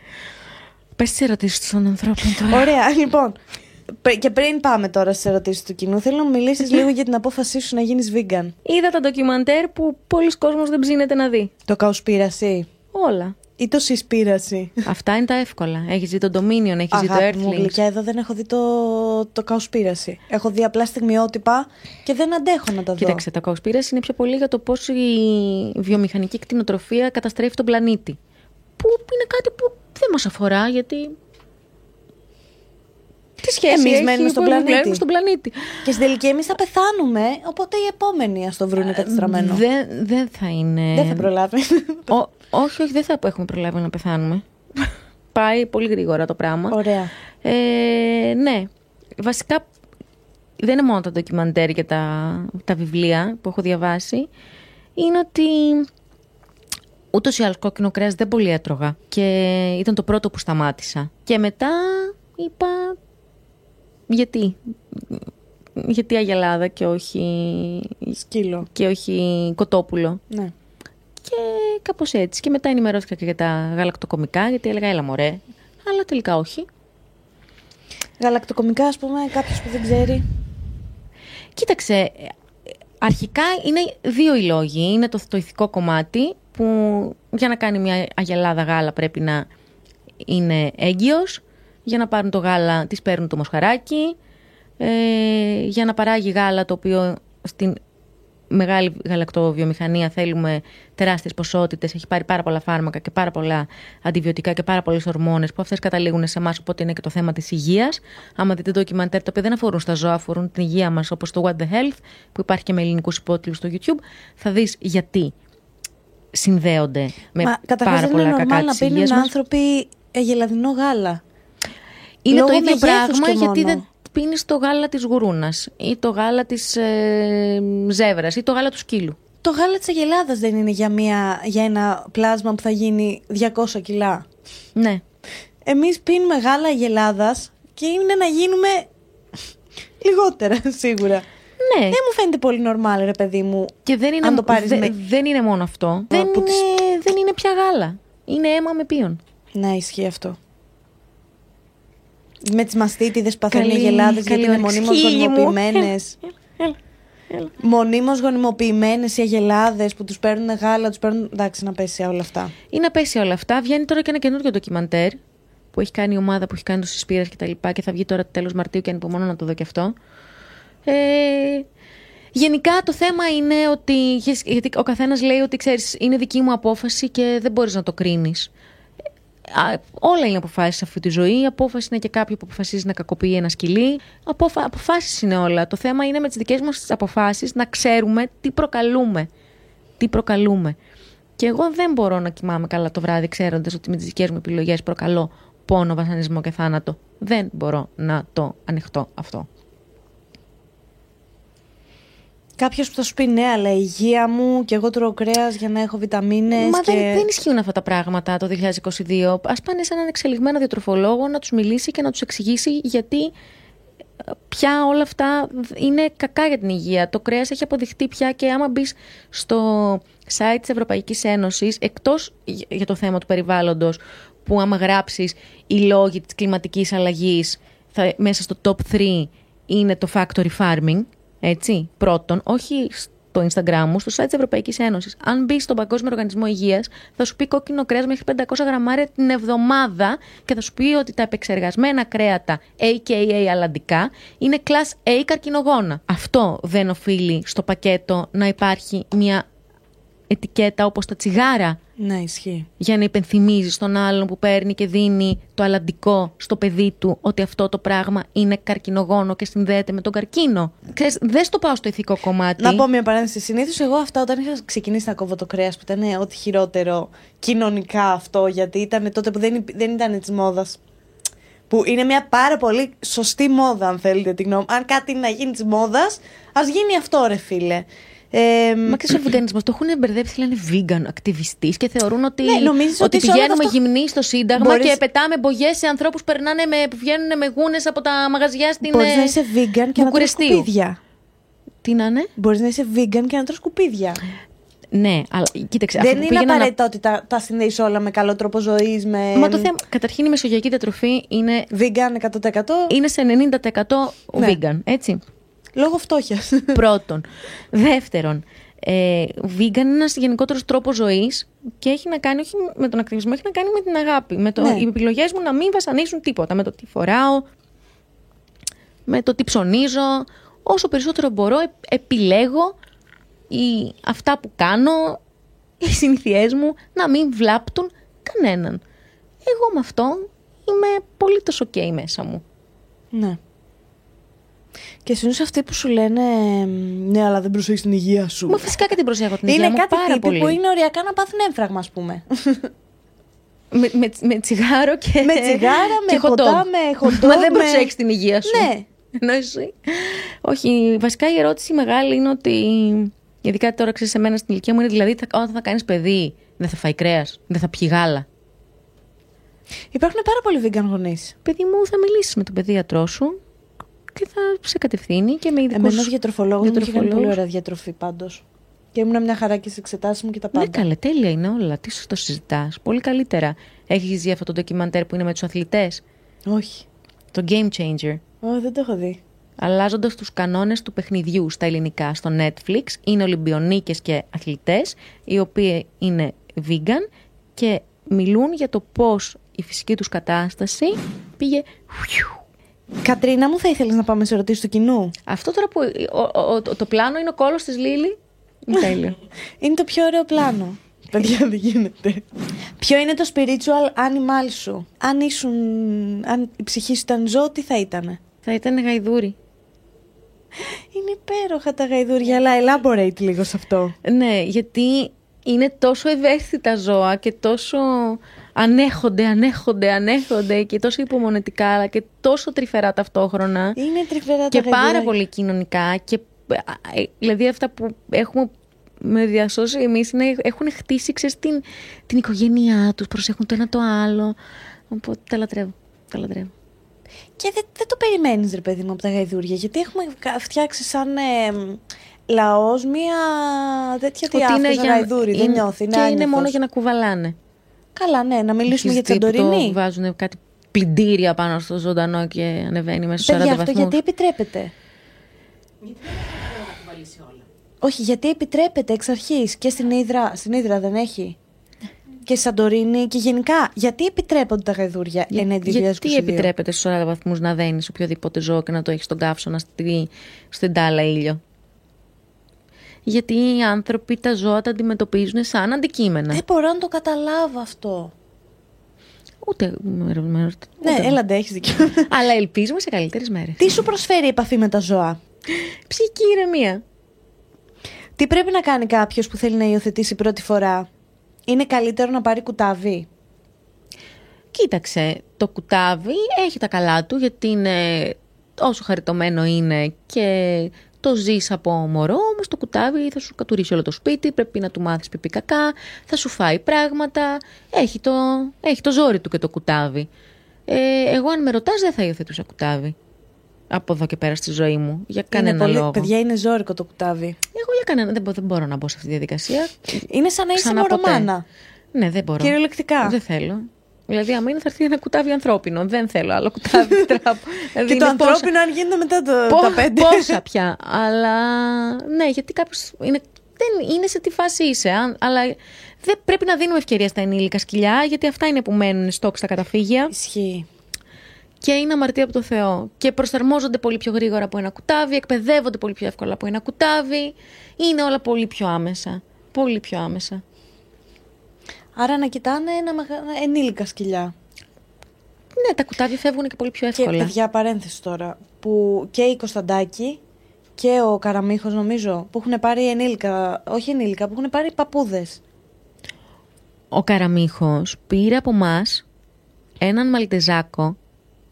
Πες τις ερωτήσεις των ανθρώπων τώρα. Ωραία, λοιπόν. Και πριν πάμε τώρα στις ερωτήσεις του κοινού, θέλω να μιλήσεις λίγο για την απόφασή σου να γίνεις vegan. Είδα τα ντοκιμαντέρ που πολλοί κόσμος δεν ψήνεται να δει. Το Cowspiracy. Όλα. Ή το συσπήραση. Αυτά είναι τα εύκολα. Έχεις δει τον Dominion, έχεις δει το Earthlings. Μου γλυκιά, εδώ δεν έχω δει το, το Cowspiracy. Έχω δει απλά στιγμιότυπα και δεν αντέχω να τα δω. Κοίταξε, τα Cowspiracy είναι πιο πολύ για το πώς η βιομηχανική κτηνοτροφία καταστρέφει τον πλανήτη. Που είναι κάτι που δεν μας αφορά, γιατί. Τι σχέση εμείς έχει, μένουμε στον πλανήτη. στον πλανήτη. Και στην τελική εμείς θα πεθάνουμε, οπότε οι επόμενοι ας το βρούνε κατεστραμμένο. Δεν δε θα είναι. Δεν θα προλάβει. Ο, όχι, όχι, δεν θα έχουμε προλάβει να πεθάνουμε. Πάει πολύ γρήγορα το πράγμα. Ωραία. Ε, ναι, βασικά δεν είναι μόνο τα ντοκιμαντέρ και τα, τα βιβλία που έχω διαβάσει. Είναι ότι ούτως ή άλλως κόκκινο κρέας δεν πολύ έτρωγα. Και ήταν το πρώτο που σταμάτησα. Και μετά είπα. Γιατί, γιατί αγελάδα και όχι σκύλο και όχι κοτόπουλο. Ναι. Και κάπως έτσι. Και μετά ενημερώθηκα και για τα γαλακτοκομικά, γιατί έλεγα έλα μωρέ, αλλά τελικά όχι. Γαλακτοκομικά, ας πούμε, κάποιος που δεν ξέρει. Κοίταξε, αρχικά είναι δύο οι λόγοι. Είναι το, το ηθικό κομμάτι που για να κάνει μια αγελάδα γάλα πρέπει να είναι έγκυος. Για να πάρουν το γάλα, τις παίρνουν το μοσχαράκι. Ε, για να παράγει γάλα, το οποίο στην μεγάλη γαλακτοβιομηχανία θέλουμε τεράστιες ποσότητες. Έχει πάρει πάρα πολλά φάρμακα και πάρα πολλά αντιβιωτικά και πάρα πολλές ορμόνες που αυτές καταλήγουν σε εμάς. Οπότε είναι και το θέμα της υγείας. Άμα δείτε ντοκιμαντέρ, τα οποία δεν αφορούν στα ζώα, αφορούν την υγεία μας, όπως το What The Health, που υπάρχει και με ελληνικούς υπότιτλους στο YouTube, θα δεις γιατί συνδέονται με Μα, πάρα πολλά κακά της υγείας μας. Μα καταρχάς είναι normal να πίνουν άνθρωποι γελαδινό γάλα. Είναι λόγω το ίδιο πράγμα, γιατί δεν πίνεις το γάλα της γουρούνας ή το γάλα της ε, ζέβρας ή το γάλα του σκύλου. Το γάλα της αγελάδας δεν είναι για, μια, για ένα πλάσμα που θα γίνει διακόσια κιλά. Ναι. Εμείς πίνουμε γάλα αγελάδας και είναι να γίνουμε λιγότερα σίγουρα. Ναι. Δεν μου φαίνεται πολύ normal, ρε παιδί μου. Και δεν είναι, αν το πάρεις δε, με... δεν είναι μόνο αυτό. Δεν, είναι, τις... δεν είναι πια γάλα. Είναι αίμα με ποιον. Ναι, ισχύει αυτό. Με τις μαστίτιδες παθαίνουν οι αγελάδες γιατί είναι μονίμως γονιμοποιημένες. Έλα, έλα, έλα. Μονίμως γονιμοποιημένες οι αγελάδες που τους παίρνουν γάλα, τους παίρνουν. Εντάξει, είναι απέσια όλα αυτά. Είναι απέσια όλα αυτά. Βγαίνει τώρα και ένα καινούργιο ντοκιμαντέρ που έχει κάνει η ομάδα που έχει κάνει το Συσπήρας και τα λοιπά και θα βγει τώρα τέλος Μαρτίου και ανυπομονώ να το δω και αυτό. Ε, γενικά το θέμα είναι ότι. Γιατί ο καθένας λέει ότι ξέρεις, είναι δική μου απόφαση και δεν μπορείς να το κρίνεις. Όλα είναι αποφάσεις αυτή τη ζωή. Η απόφαση είναι και κάποιο που αποφασίζει να κακοποιεί ένα σκυλί. Αποφα... Αποφάσεις είναι όλα. Το θέμα είναι με τις δικές μας αποφάσεις να ξέρουμε τι προκαλούμε. Τι προκαλούμε. Και εγώ δεν μπορώ να κοιμάμαι καλά το βράδυ ξέροντας ότι με τις δικές μου επιλογές προκαλώ πόνο, βασανισμό και θάνατο. Δεν μπορώ να το ανοιχτώ αυτό. Κάποιος που θα σου πει ναι, αλλά η υγεία μου και εγώ τρώω κρέας για να έχω βιταμίνες. Μα και... δεν, δεν ισχύουν αυτά τα πράγματα το είκοσι είκοσι δύο. Ας πάνε σε έναν εξελιγμένο διατροφολόγο να τους μιλήσει και να τους εξηγήσει γιατί πια όλα αυτά είναι κακά για την υγεία. Το κρέας έχει αποδειχτεί πια και άμα μπεις στο site της Ευρωπαϊκής Ένωσης, εκτός για το θέμα του περιβάλλοντος, που άμα γράψεις οι λόγοι της κλιματικής αλλαγής, θα, μέσα στο top τρία είναι το factory farming. Έτσι, πρώτον, όχι στο Instagram μου, στο site της Ευρωπαϊκής Ένωσης. Αν μπεις στον Παγκόσμιο Οργανισμό Υγείας, θα σου πει κόκκινο κρέας μέχρι πεντακόσια γραμμάρια την εβδομάδα και θα σου πει ότι τα επεξεργασμένα κρέατα, έι κέι έι αλλαντικά, είναι class A καρκινογόνα. Αυτό δεν οφείλει στο πακέτο να υπάρχει μια ετικέτα όπως τα τσιγάρα Ναι, ισχύει. Για να υπενθυμίζει στον άλλον που παίρνει και δίνει το αλλαντικό στο παιδί του ότι αυτό το πράγμα είναι καρκινογόνο και συνδέεται με τον καρκίνο. Ξέρεις, δεν στο πάω στο ηθικό κομμάτι. Να πω μια παρένθεση. Συνήθως εγώ αυτά όταν είχα ξεκινήσει να κόβω το κρέας, που ήταν ό,τι χειρότερο κοινωνικά αυτό, γιατί ήταν τότε που δεν, δεν ήταν της μόδας. Που είναι μια πάρα πολύ σωστή μόδα, αν θέλετε την γνώμη. Αν κάτι είναι να γίνει της μόδας, ας γίνει αυτό, ρε φίλε. Ε, Μα ξέρεις, ο βιγκανισμός το έχουν μπερδέψει, λένε vegan ακτιβιστής και θεωρούν ότι, ναι, ότι, ότι πηγαίνουμε αυτό... γυμνοί στο Σύνταγμα μπορείς... και πετάμε μπογιές σε ανθρώπους που βγαίνουν με γούνες από τα μαγαζιά στην Βουκουρεστίου. Μπορείς να είσαι vegan και να τρως σκουπίδια. Τι να είναι? Μπορείς να είσαι vegan και να τρως σκουπίδια. Ναι, αλλά κοίταξε. Δεν είναι απαραίτητο να... ότι τα, τα συνδέει όλα με καλό τρόπο ζωής. Με... Μα το θέμα. Καταρχήν η μεσογειακή διατροφή είναι. Vegan εκατό τοις εκατό. Είναι σε ενενήντα τοις εκατό ναι. Vegan, έτσι. Λόγω φτώχειας. Πρώτον. Δεύτερον, ε, vegan είναι ένας γενικότερος τρόπος ζωής και έχει να κάνει όχι με τον ακτιβισμό, έχει να κάνει με την αγάπη. Με το, ναι. Οι επιλογές μου να μην βασανίσουν τίποτα. Με το τι φοράω, με το τι ψωνίζω. Όσο περισσότερο μπορώ, ε, επιλέγω. Ή αυτά που κάνω, οι συνήθειές μου, να μην βλάπτουν κανέναν. Εγώ με αυτό είμαι πολύ τόσο ok μέσα μου. Ναι. Και συνήθως αυτοί που σου λένε ναι, αλλά δεν προσέχεις την υγεία σου. Μα φυσικά και την προσέχω την υγεία μου πάρα πολύ. Είναι κάτι τύποι που είναι οριακά να πάθουν έμφραγμα, ας πούμε. με, με, με τσιγάρο και με τσιγάρα, με ποτά, με χοντό. Μα δεν προσέχεις την υγεία σου. Ναι. Ενώ εσύ. Όχι, βασικά η ερώτηση μεγάλη είναι ότι... Ειδικά τώρα ξέρεις εμένα στην ηλικία μου είναι δηλαδή όταν θα κάνεις παιδί δεν θα φάει κρέας, δεν θα πιει γάλα. Υπάρχουν πάρα πολλοί vegan γονείς. Παιδί μου, θα μιλήσεις με τον παιδίατρό σου και θα σε κατευθύνει και με ειδικούς. Εμένα ως διατροφολόγος μου είχε κάνει πολύ ωραία διατροφή πάντως. Και ήμουν μια χαρά και σε εξετάσεις μου και τα πάντα. Ναι, καλέ, τέλεια είναι όλα. Τι σου το συζητάς? Πολύ καλύτερα. Έχεις δει αυτό το ντοκιμαντέρ που είναι με τους αθλητές? Όχι. Το Game Changer. Ω, δεν το έχω δει. Αλλάζοντας τους κανόνες του παιχνιδιού στα ελληνικά στο Netflix, είναι Ολυμπιονίκες και αθλητές, οι οποίοι είναι vegan και μιλούν για το πώς η φυσική τους κατάσταση πήγε... Κατρίνα μου, θα ήθελες να πάμε σε ερωτήσεις του κοινού? Αυτό τώρα που... Ο, ο, ο, το πλάνο είναι ο κόλος της Λίλη. Τέλειο. Είναι το πιο ωραίο πλάνο. Παιδιά, δεν γίνεται. Ποιο είναι το spiritual animal σου? Αν, ήσουν, αν η ψυχή σου ήταν ζώο, τι θα ήτανε? Θα ήταν γαϊδούρι. Είναι υπέροχα τα γαϊδούρια, αλλά elaborate λίγο σε αυτό. Ναι, γιατί είναι τόσο ευαίσθητα ζώα και τόσο ανέχονται, ανέχονται, ανέχονται και τόσο υπομονετικά, αλλά και τόσο τρυφερά ταυτόχρονα. Είναι τρυφερά και τα γαϊδούρια. Και πάρα πολύ κοινωνικά. Και, δηλαδή αυτά που έχουμε με διασώσει εμείς είναι, έχουν χτίσει, ξέρεις, την, την οικογένειά τους, προσέχουν το ένα το άλλο. Οπότε τα λατρεύω, τα λατρεύω. Και δεν, δεν το περιμένεις, ρε παιδί μου, από τα γαϊδούρια, γιατί έχουμε φτιάξει σαν ε, λαός μία τέτοια διάφορα γαϊδούρι, δεν νιώθει. Και είναι μόνο για να κουβαλάνε. Καλά, ναι, να μιλήσουμε για τη Σαντορίνη. Βάζουν κάτι πλυντήρια πάνω στο ζωντανό και ανεβαίνει μέσα στους σαράντα βαθμούς. Αυτό γιατί επιτρέπεται? Γιατί δεν μπορεί να κουβαλήσει όλα. Όχι, γιατί επιτρέπεται εξ αρχής και στην Ήδρα, στην Ήδρα δεν έχει... Και Σαντορίνη και γενικά. Γιατί επιτρέπονται τα γαϊδούρια για, εν δύο χιλιάδες είκοσι δύο? Γιατί επιτρέπεται στους σαράντα βαθμούς να δένεις οποιοδήποτε ζώο και να το έχεις στον καύσωνα, στη, στην τάλα ήλιο? Γιατί οι άνθρωποι τα ζώα τα αντιμετωπίζουν σαν αντικείμενα. Δεν μπορώ να το καταλάβω αυτό. Ούτε. Ούτε... Ναι, έλαντε, έχεις δίκιο. Αλλά ελπίζουμε σε καλύτερες μέρες. Τι σου προσφέρει η επαφή με τα ζώα? Ψυχική ηρεμία. Τι πρέπει να κάνει κάποιος που θέλει να υιοθετήσει πρώτη φορά? Είναι καλύτερο να πάρει κουτάβι? Κοίταξε, το κουτάβι έχει τα καλά του, γιατί είναι όσο χαριτωμένο είναι και το ζεις από μωρό, όμως το κουτάβι θα σου κατουρίσει όλο το σπίτι, πρέπει να του μάθεις πιπί κακά, θα σου φάει πράγματα, έχει το, έχει το ζόρι του και το κουτάβι. Ε, εγώ αν με ρωτάς δεν θα υιοθετούσα κουτάβι από εδώ και πέρα στη ζωή μου, για κανένα είναι πολύ... λόγο. Παιδιά, είναι ζώρικο το κουτάβι. Εγώ για κανένα, δεν, μπο... δεν μπορώ να μπω σε αυτή τη διαδικασία. Είναι σαν να είσαι μωρομάνα. Ναι, δεν μπορώ. Κυριολεκτικά. Δεν θέλω. Δηλαδή, άμα είναι, θα έρθει ένα κουτάβι ανθρώπινο. Δεν θέλω άλλο κουτάβι. Τράπου. Δηλαδή, και το πόσα... ανθρώπινο, αν γίνεται μετά το... Πο... τα πέντε. Πόσα πια. Αλλά ναι, γιατί κάποιος είναι... δεν είναι σε τι φάση είσαι. Αλλά δεν πρέπει να δίνουμε ευκαιρία στα ενήλικα σκυλιά, γιατί αυτά είναι που μένουν στόκ στα καταφύγια. Ισχύει. Και είναι αμαρτία από το Θεό. Και προσαρμόζονται πολύ πιο γρήγορα από ένα κουτάβι, εκπαιδεύονται πολύ πιο εύκολα από ένα κουτάβι. Είναι όλα πολύ πιο άμεσα. Πολύ πιο άμεσα. Άρα να κοιτάνε ένα ενήλικα σκυλιά. Ναι, τα κουτάβια φεύγουν και πολύ πιο εύκολα. Και παιδιά, παρένθεση τώρα, που και η Κωνσταντάκη και ο Καραμήχος, νομίζω, που έχουν πάρει ενήλικα, όχι ενήλικα, που έχουν πάρει παππούδες. Ο Καραμήχος πήρε από μας έναν μαλτεζάκο.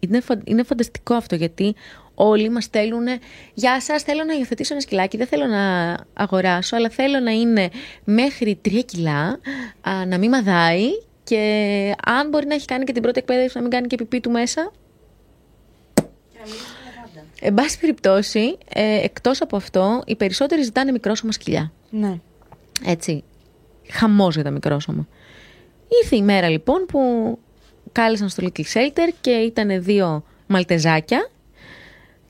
Είναι, φαν, είναι φανταστικό αυτό, γιατί όλοι μας στέλνουν, γεια σας, θέλω να υιοθετήσω ένα σκυλάκι, δεν θέλω να αγοράσω, αλλά θέλω να είναι μέχρι τρία κιλά, α, να μην μαδάει, και αν μπορεί να έχει κάνει και την πρώτη εκπαίδευση, να μην κάνει και πιπί του μέσα. Εν πάση περιπτώσει, ε, εκτός από αυτό, οι περισσότεροι ζητάνε μικρόσωμα σκυλιά. Ναι. Έτσι, χαμός για τα μικρόσωμα. Ήρθε η μέρα λοιπόν που κάλεσαν στο Little Shelter και ήταν δύο μαλτεζάκια,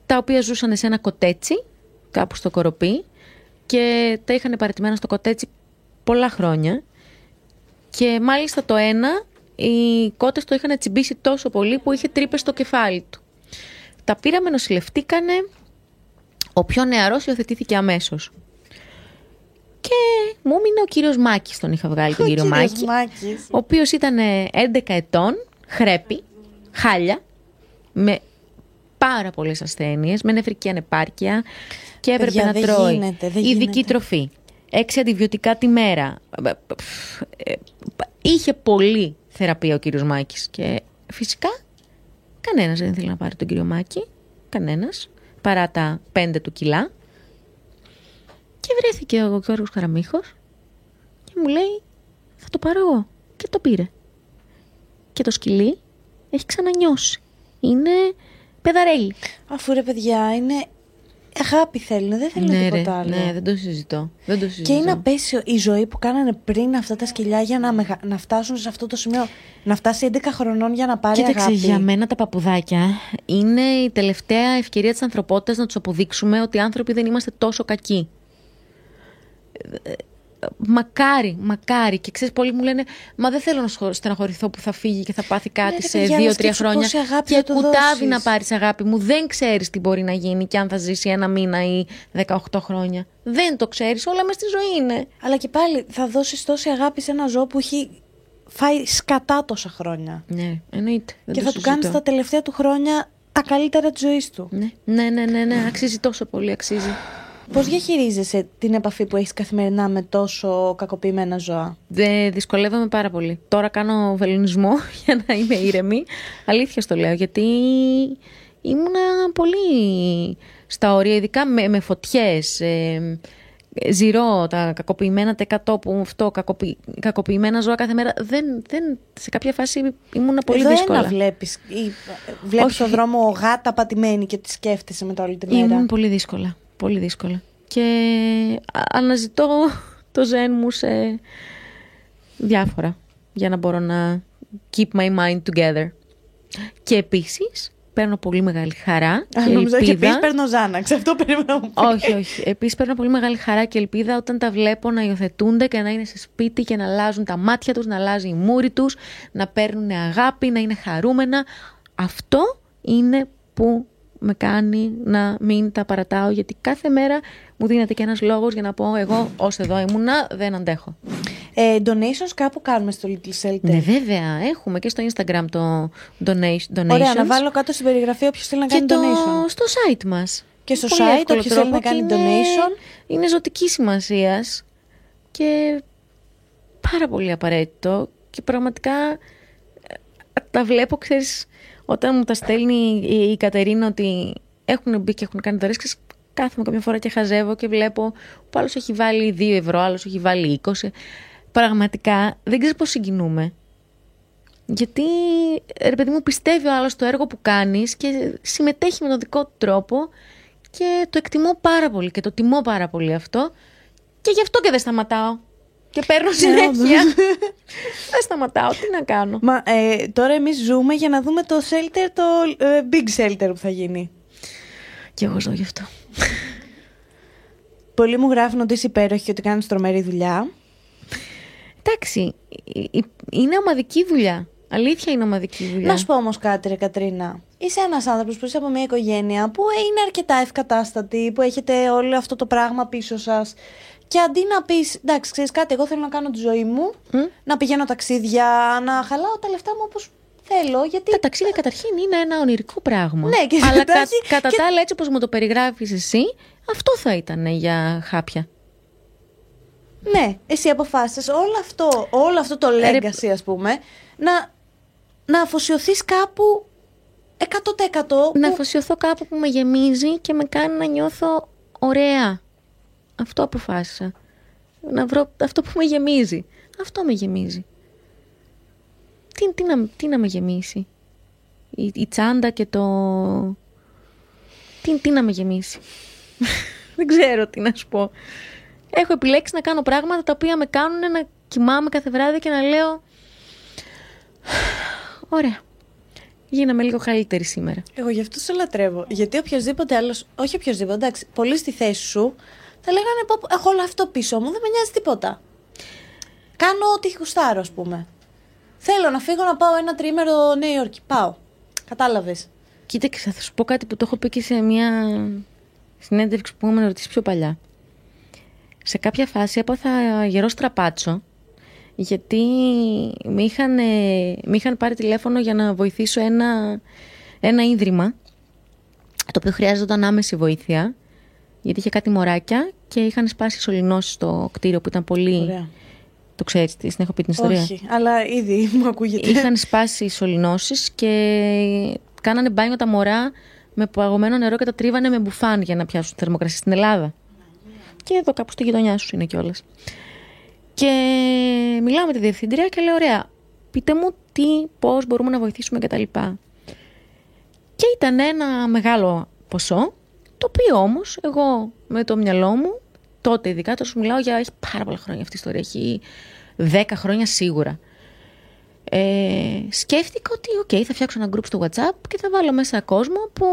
τα οποία ζούσαν σε ένα κοτέτσι, κάπου στο Κοροπή, και τα είχαν παραιτημένα στο κοτέτσι πολλά χρόνια. Και μάλιστα το ένα, οι κότες το είχαν τσιμπήσει τόσο πολύ που είχε τρύπες στο κεφάλι του. Τα πήραμε, νοσηλευτήκανε, ο πιο νεαρός υιοθετήθηκε αμέσως. Και μου έμεινε ο κύριος Μάκης, τον είχα βγάλει τον ο κύριο Μάκη, Μάκης. Ο οποίος ήταν έντεκα ετών, χρέπη, χάλια, με πάρα πολλές ασθένειες, με νεφρική ανεπάρκεια, και έπρεπε Παιδιά, να τρώει γίνεται, ειδική γίνεται. τροφή. Έξι αντιβιωτικά τη μέρα. Είχε πολλή θεραπεία ο κύριος Μάκης. Και φυσικά κανένας δεν ήθελε να πάρει τον κύριο Μάκη. Κανένας. Παρά τα πέντε του κιλά. Και βρέθηκε ο Γιώργος Καραμήχος και μου λέει, θα το πάρω εγώ. Και το πήρε. Και το σκυλί έχει ξανανιώσει. Είναι παιδαρέλι. Αφού ρε παιδιά, είναι... αγάπη θέλουν, δεν θέλουν ναι, τίποτα ρε, άλλο. Ναι, δεν το συζητώ. Δεν το συζητώ. Και είναι απέσιο η ζωή που κάνανε πριν αυτά τα σκυλιά για να, μεγα... να φτάσουν σε αυτό το σημείο. Να φτάσει έντεκα χρονών για να πάρει Κοίταξε, αγάπη. Κοίταξε, για μένα τα παπουδάκια είναι η τελευταία ευκαιρία της ανθρωπότητας να τους αποδείξουμε ότι οι άνθρωποι δεν είμαστε τόσο κακοί. Μακάρι, μακάρι. Και ξέρεις, πολλοί μου λένε, μα δεν θέλω να στεναχωρηθώ που θα φύγει και θα πάθει κάτι ναι, σε δύο-τρία χρόνια. Και κουτάβει να πάρεις αγάπη μου. Δεν ξέρεις τι μπορεί να γίνει και αν θα ζήσει ένα μήνα ή δεκαοκτώ χρόνια. Δεν το ξέρεις, όλα μες στη ζωή είναι. Αλλά και πάλι θα δώσεις τόση αγάπη σε ένα ζώο που έχει φάει σκατά τόσα χρόνια. Ναι, εννοείται. Δεν και το θα συζητώ. Του κάνεις τα τελευταία του χρόνια τα καλύτερα της ζωής του. Ναι, ναι, ναι, ναι, ναι. Mm. Αξίζει τόσο πολύ, αξίζει. Πώς διαχειρίζεσαι την επαφή που έχεις καθημερινά με τόσο κακοποιημένα ζώα? Δε, δυσκολεύομαι πάρα πολύ. Τώρα κάνω βελονισμό για να είμαι ήρεμη. Αλήθεια στο λέω, γιατί ήμουνα πολύ στα όρια, ειδικά με, με φωτιές. Ε, ζηρώ τα κακοποιημένα τεκατό που αυτό, κακοποιη, κακοποιημένα ζώα κάθε μέρα. Δεν, δεν, σε κάποια φάση ήμουνα πολύ Εδώ δύσκολα. Δεν βλέπεις, βλέπεις στον δρόμο γάτα πατημένη και τη σκέφτεσαι μετά όλη τη μέρα. Ήμουν πολύ δύσκολα. Πολύ δύσκολα. Και αναζητώ το ζεν μου σε διάφορα για να μπορώ να keep my mind together. Και επίσης παίρνω πολύ μεγάλη χαρά και ελπίδα. Νομίζω και επίσης παίρνω Ζάναξ. Αυτό περίμενα. Όχι, όχι. Επίσης παίρνω πολύ μεγάλη χαρά και ελπίδα όταν τα βλέπω να υιοθετούνται και να είναι σε σπίτι και να αλλάζουν τα μάτια τους, να αλλάζει η μούρη τους, να παίρνουν αγάπη, να είναι χαρούμενα. Αυτό είναι που με κάνει να μην τα παρατάω, γιατί κάθε μέρα μου δίνεται και ένας λόγος για να πω, εγώ ως εδώ ήμουνα, δεν αντέχω. ε, Donations κάπου κάνουμε στο Little Shelter. Ναι, βέβαια, έχουμε και στο Instagram το donations. Ωραία, να βάλω κάτω στην περιγραφή όποιος θέλει να κάνει το... donation. Και στο site μας. Και στο Πολύ site όποιος θέλει να κάνει είναι... donation. Είναι ζωτική σημασίας και πάρα πολύ απαραίτητο. Και πραγματικά τα βλέπω, ξέρεις, όταν μου τα στέλνει η Κατερίνα ότι έχουν μπει και έχουν κάνει τα ρίσκα, κάθομαι κάποια φορά και χαζεύω και βλέπω που άλλος έχει βάλει δύο ευρώ, άλλος έχει βάλει είκοσι. Πραγματικά δεν ξέρεις πώς συγκινούμε. Γιατί, ρε παιδί μου, πιστεύει ο άλλος το έργο που κάνεις και συμμετέχει με τον δικό του τρόπο, και το εκτιμώ πάρα πολύ και το τιμώ πάρα πολύ αυτό, και γι' αυτό και δεν σταματάω. Και παίρνω συνέχεια. Δεν σταματάω, τι να κάνω. Μα, ε, τώρα εμείς ζούμε για να δούμε το shelter, το ε, big shelter που θα γίνει. Και εγώ ζω γι' αυτό. Πολλοί μου γράφουν ότι είσαι υπέροχη και ότι κάνεις τρομερή δουλειά. Εντάξει, είναι ομαδική δουλειά. Αλήθεια είναι ομαδική δουλειά. Να σου πω όμως κάτι, ρε Κατρίνα. είσαι ένας άνθρωπος που είσαι από μια οικογένεια που είναι αρκετά ευκατάστατη, που έχετε όλο αυτό το πράγμα πίσω σας. Και αντί να πεις, εντάξει, ξέρεις κάτι, εγώ θέλω να κάνω τη ζωή μου, mm. να πηγαίνω ταξίδια, να χαλάω τα λεφτά μου όπως θέλω. Γιατί... Τα ταξίδια καταρχήν είναι ένα ονειρικό πράγμα. Ναι, και αλλά κα, κατά και... τα άλλα, έτσι όπως μου το περιγράφεις εσύ, αυτό θα ήταν για χάπια. Ναι, εσύ αποφάσισες όλο αυτό, όλο αυτό το legacy, Ρε... ας πούμε, να, να αφοσιωθείς κάπου εκατό τοις εκατό. Να αφοσιωθώ κάπου που με γεμίζει και με κάνει να νιώθω ωραία. Αυτό αποφάσισα. Να βρω αυτό που με γεμίζει. Αυτό με γεμίζει. Τι, τι, να, τι να με γεμίσει. Η, η τσάντα και το... Τι, τι να με γεμίσει. Δεν ξέρω τι να σου πω. Έχω επιλέξει να κάνω πράγματα τα οποία με κάνουν να κοιμάμαι κάθε βράδυ και να λέω... Ωραία. Γίναμε λίγο καλύτεροι σήμερα. Εγώ γι' αυτό σε λατρεύω. Γιατί οποιοδήποτε άλλος... Όχι οποιοδήποτε, εντάξει. Πολλοί στη θέση σου... Θα λέγανε, έχω όλο αυτό πίσω μου, δεν με νοιάζει τίποτα. Κάνω ό,τι γουστάρω, ας πούμε. Θέλω να φύγω να πάω ένα τριήμερο Νέα Υόρκη. Πάω. Κατάλαβες. Κοίταξε, θα σου πω κάτι που το έχω πει και σε μια συνέντευξη που είχαμε ρωτήσει πιο παλιά. Σε κάποια φάση έπαθα γερό στραπάτσο, γιατί με είχαν, είχαν πάρει τηλέφωνο για να βοηθήσω ένα, ένα ίδρυμα, το οποίο χρειάζονταν άμεση βοήθεια. Γιατί είχε κάτι μωράκια και είχαν σπάσει σωληνώσεις στο κτίριο που ήταν πολύ... Ωραία. Το ξέρεις, την έχω πει την ιστορία. Όχι, αλλά ήδη μου ακούγεται. Είχαν σπάσει σωληνώσεις και κάνανε μπάνιο τα μωρά με παγωμένο νερό και τα τρίβανε με μπουφάν για να πιάσουν θερμοκρασία στην Ελλάδα. Και εδώ κάπου στη γειτονιά σου είναι κιόλας. Και μιλάω με τη διευθύντρια και λέω, ωραία, πείτε μου τι, πώς μπορούμε να βοηθήσουμε κτλ. Και ήταν ένα μεγάλο ποσό. Το οποίο όμως, εγώ με το μυαλό μου, τότε ειδικά, τώρα σου μιλάω για, έχει πάρα πολλά χρόνια αυτή η ιστορία, έχει δέκα χρόνια σίγουρα. Ε, σκέφτηκα ότι, οκ, okay, θα φτιάξω ένα group στο WhatsApp και θα βάλω μέσα κόσμο που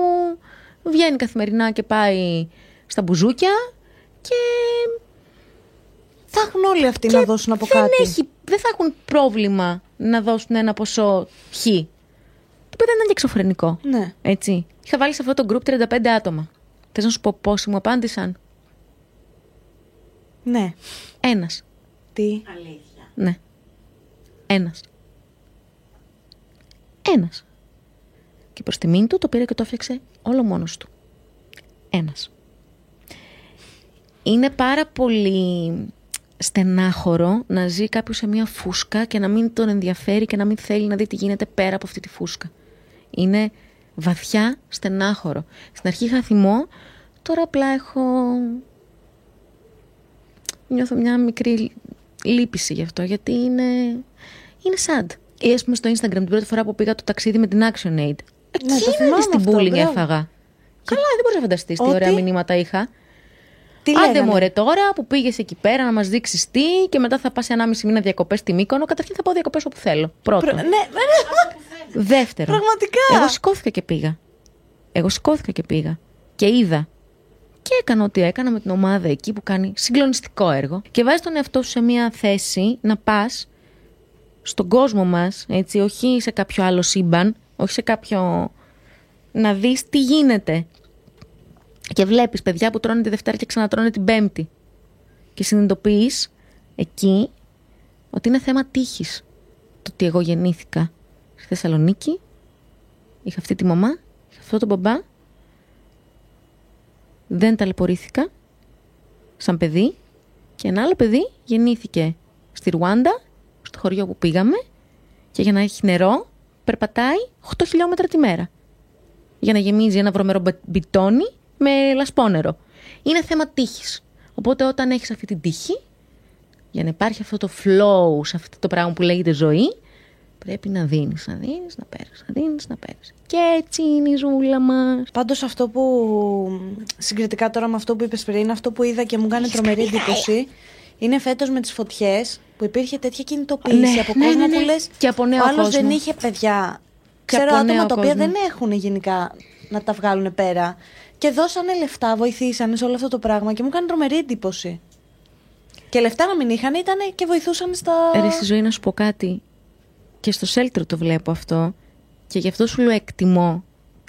βγαίνει καθημερινά και πάει στα μπουζούκια και... Θα έχουν όλοι αυτοί να δώσουν από δεν κάτι. Έχει, δεν θα έχουν πρόβλημα να δώσουν ένα ποσό χ. Το οποίο δεν ήταν και εξωφρενικό, ναι. Έτσι. Είχα βάλει σε αυτό το group τριάντα πέντε άτομα. Θες να σου πω πόσοι μου απάντησαν? Ναι. Ένας. Τι? Αλήθεια. Ναι. Ένας. Ένας. Και προς τιμήν του το πήρε και το έφτιαξε όλο μόνος του. Ένας. Είναι πάρα πολύ στενάχωρο να ζει κάποιος σε μια φούσκα και να μην τον ενδιαφέρει και να μην θέλει να δει τι γίνεται πέρα από αυτή τη φούσκα. Είναι... Βαθιά στενάχωρο. Στην αρχή είχα θυμό, τώρα απλά έχω... Νιώθω μια μικρή λύπηση γι' αυτό, γιατί είναι... Είναι sad. Ή ας πούμε στο Instagram την πρώτη φορά που πήγα το ταξίδι με την ActionAid. Εκείνα στην bullying έφαγα. Καλά, δεν μπορείς να φανταστείς τι ωραία μηνύματα είχα. Άντε μωρέ τώρα που πήγες εκεί πέρα να μας δείξεις τι και μετά θα πας ένα μισή μήνα διακοπές στη Μύκονο. Καταρχήν θα πάω διακοπές όπου θέλω. Πρώτον. Δεύτερο. Πραγματικά. Εγώ σηκώθηκα και πήγα. Εγώ σηκώθηκα και πήγα. Και είδα. Και έκανα ό,τι έκανα με την ομάδα εκεί που κάνει συγκλονιστικό έργο. Και βάζει τον εαυτό σου σε μια θέση να πας στον κόσμο μας, έτσι, όχι σε κάποιο άλλο σύμπαν, όχι σε κάποιο. Να δεις τι γίνεται. Και βλέπεις παιδιά που τρώνε τη Δευτέρα και ξανατρώνε την Πέμπτη. Και συνειδητοποιείς εκεί ότι είναι θέμα τύχης το ότι εγώ γεννήθηκα. Στη Θεσσαλονίκη, είχα αυτή τη μαμά, είχα αυτό τον μπαμπά, δεν ταλαιπωρήθηκα σαν παιδί και ένα άλλο παιδί γεννήθηκε στη Ρουάντα, στο χωριό που πήγαμε και για να έχει νερό περπατάει οκτώ χιλιόμετρα τη μέρα για να γεμίζει ένα βρωμερό μπιτόνι με λασπόνερο. Είναι θέμα τύχης, οπότε όταν έχεις αυτή την τύχη, για να υπάρχει αυτό το flow σε αυτό το πράγμα που λέγεται ζωή, πρέπει να δίνεις, να δίνεις, να παίρνεις, να δίνεις, να παίρνεις. Και έτσι είναι η ζούλα μας. Πάντως αυτό που συγκριτικά τώρα με αυτό που είπες πριν, αυτό που είδα και μου κάνει τρομερή εντύπωση, είναι φέτος με τις φωτιές που υπήρχε τέτοια κινητοποίηση, ναι, από κόσμο, ναι, ναι, ναι, που λες, και από νέο ο άλλος κόσμο. Δεν είχε παιδιά. Και ξέρω άτομα τα οποία δεν έχουν γενικά να τα βγάλουν πέρα. Και δώσανε λεφτά, βοηθήσανε σε όλο αυτό το πράγμα και μου κάνει τρομερή εντύπωση. Και λεφτά να μην είχαν, ήταν και βοηθούσαν στα. Ρε, στη ζωή να σου πω κάτι. Και στο shelter το βλέπω αυτό και γι' αυτό σου λέω εκτιμώ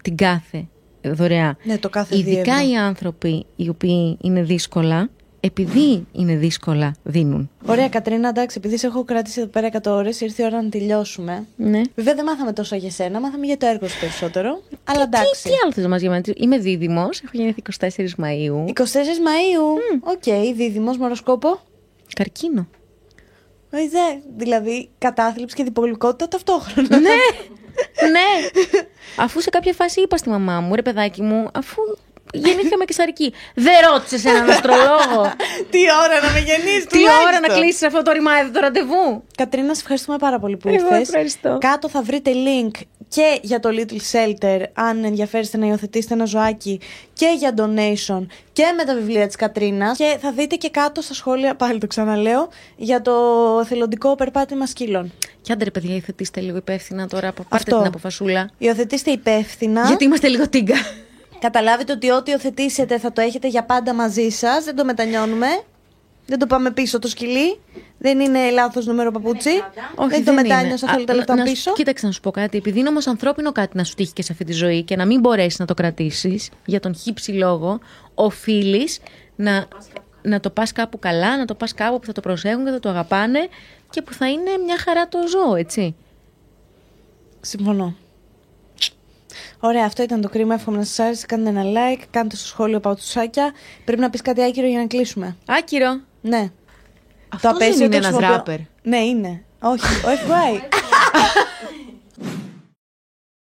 την κάθε δωρεά. Ναι, το κάθε Ειδικά διεύνα. Οι άνθρωποι οι οποίοι είναι δύσκολα, επειδή είναι δύσκολα, δίνουν. Ωραία, Κατρίνα, εντάξει, επειδή σε έχω κρατήσει εδώ πέρα εκατό ώρες, ήρθε η ώρα να τελειώσουμε. Ναι. Βέβαια δεν μάθαμε τόσο για σένα, μάθαμε για το έργο σου περισσότερο. Αλλά εντάξει. Τι, τι άλλο θες να μας γεμάσεις? Είμαι δίδυμος, έχω γεννηθεί εικοστή τέταρτη Μαΐου. εικοστή τέταρτη Μαΐου! Οκ, mm. okay, δίδυμος, με οροσκόπο. Καρκίνο. Είδε, δηλαδή κατάθλιψη και διπολικότητα ταυτόχρονα. Ναι, ναι. Αφού σε κάποια φάση είπα στη μαμά μου, ρε παιδάκι μου, αφού. Γεννήθηκαμε και σαρκή. Δεν ρώτησες έναν αστρολόγο? Τι ώρα να με γεννήσεις, τι ώρα να κλείσεις αυτό το ρημάδι το ραντεβού. Κατρίνα, σε ευχαριστούμε πάρα πολύ που ήρθες. Κάτω θα βρείτε link και για το Little Shelter, αν ενδιαφέρεστε να υιοθετήσετε ένα ζωάκι, και για donation και με τα βιβλία της Κατρίνας. Και θα δείτε και κάτω στα σχόλια, πάλι το ξαναλέω, για το εθελοντικό περπάτημα σκύλων. Κι άντε ρε παιδιά, υιοθετήστε λίγο υπεύθυνα τώρα. Πάρτε την αποφασούλα. Υιοθετήστε υπεύθυνα. Γιατί είμαστε λίγο τίγκα. Καταλάβετε ότι ό,τι υιοθετήσετε θα το έχετε για πάντα μαζί σας. Δεν το μετανιώνουμε. Δεν το πάμε πίσω το σκυλί. Δεν είναι λάθος νούμερο παπούτσι. Όχι, δεν το μετάνιωσα, θέλω τα λεπτά πίσω. Κοίταξε να σου πω κάτι. Επειδή είναι όμως ανθρώπινο κάτι να σου τύχει και σε αυτή τη ζωή και να μην μπορέσεις να το κρατήσεις για τον χύψη λόγο, οφείλεις να, να το πας κάπου καλά, να το πας κάπου που θα το προσέχουν και θα το αγαπάνε και που θα είναι μια χαρά το ζώο, έτσι. Συμφωνώ. Ωραία, αυτό ήταν το κρίμα. Εύχομαι να σας άρεσε. Κάντε ένα like, κάντε στο σχόλιο παουτσουσάκια. Πρέπει να πεις κάτι άκυρο για να κλείσουμε. Άκυρο? Ναι. Αυτό δεν είναι ένας ράπερ. Ναι, είναι. Όχι, ο Εφ Γουάι.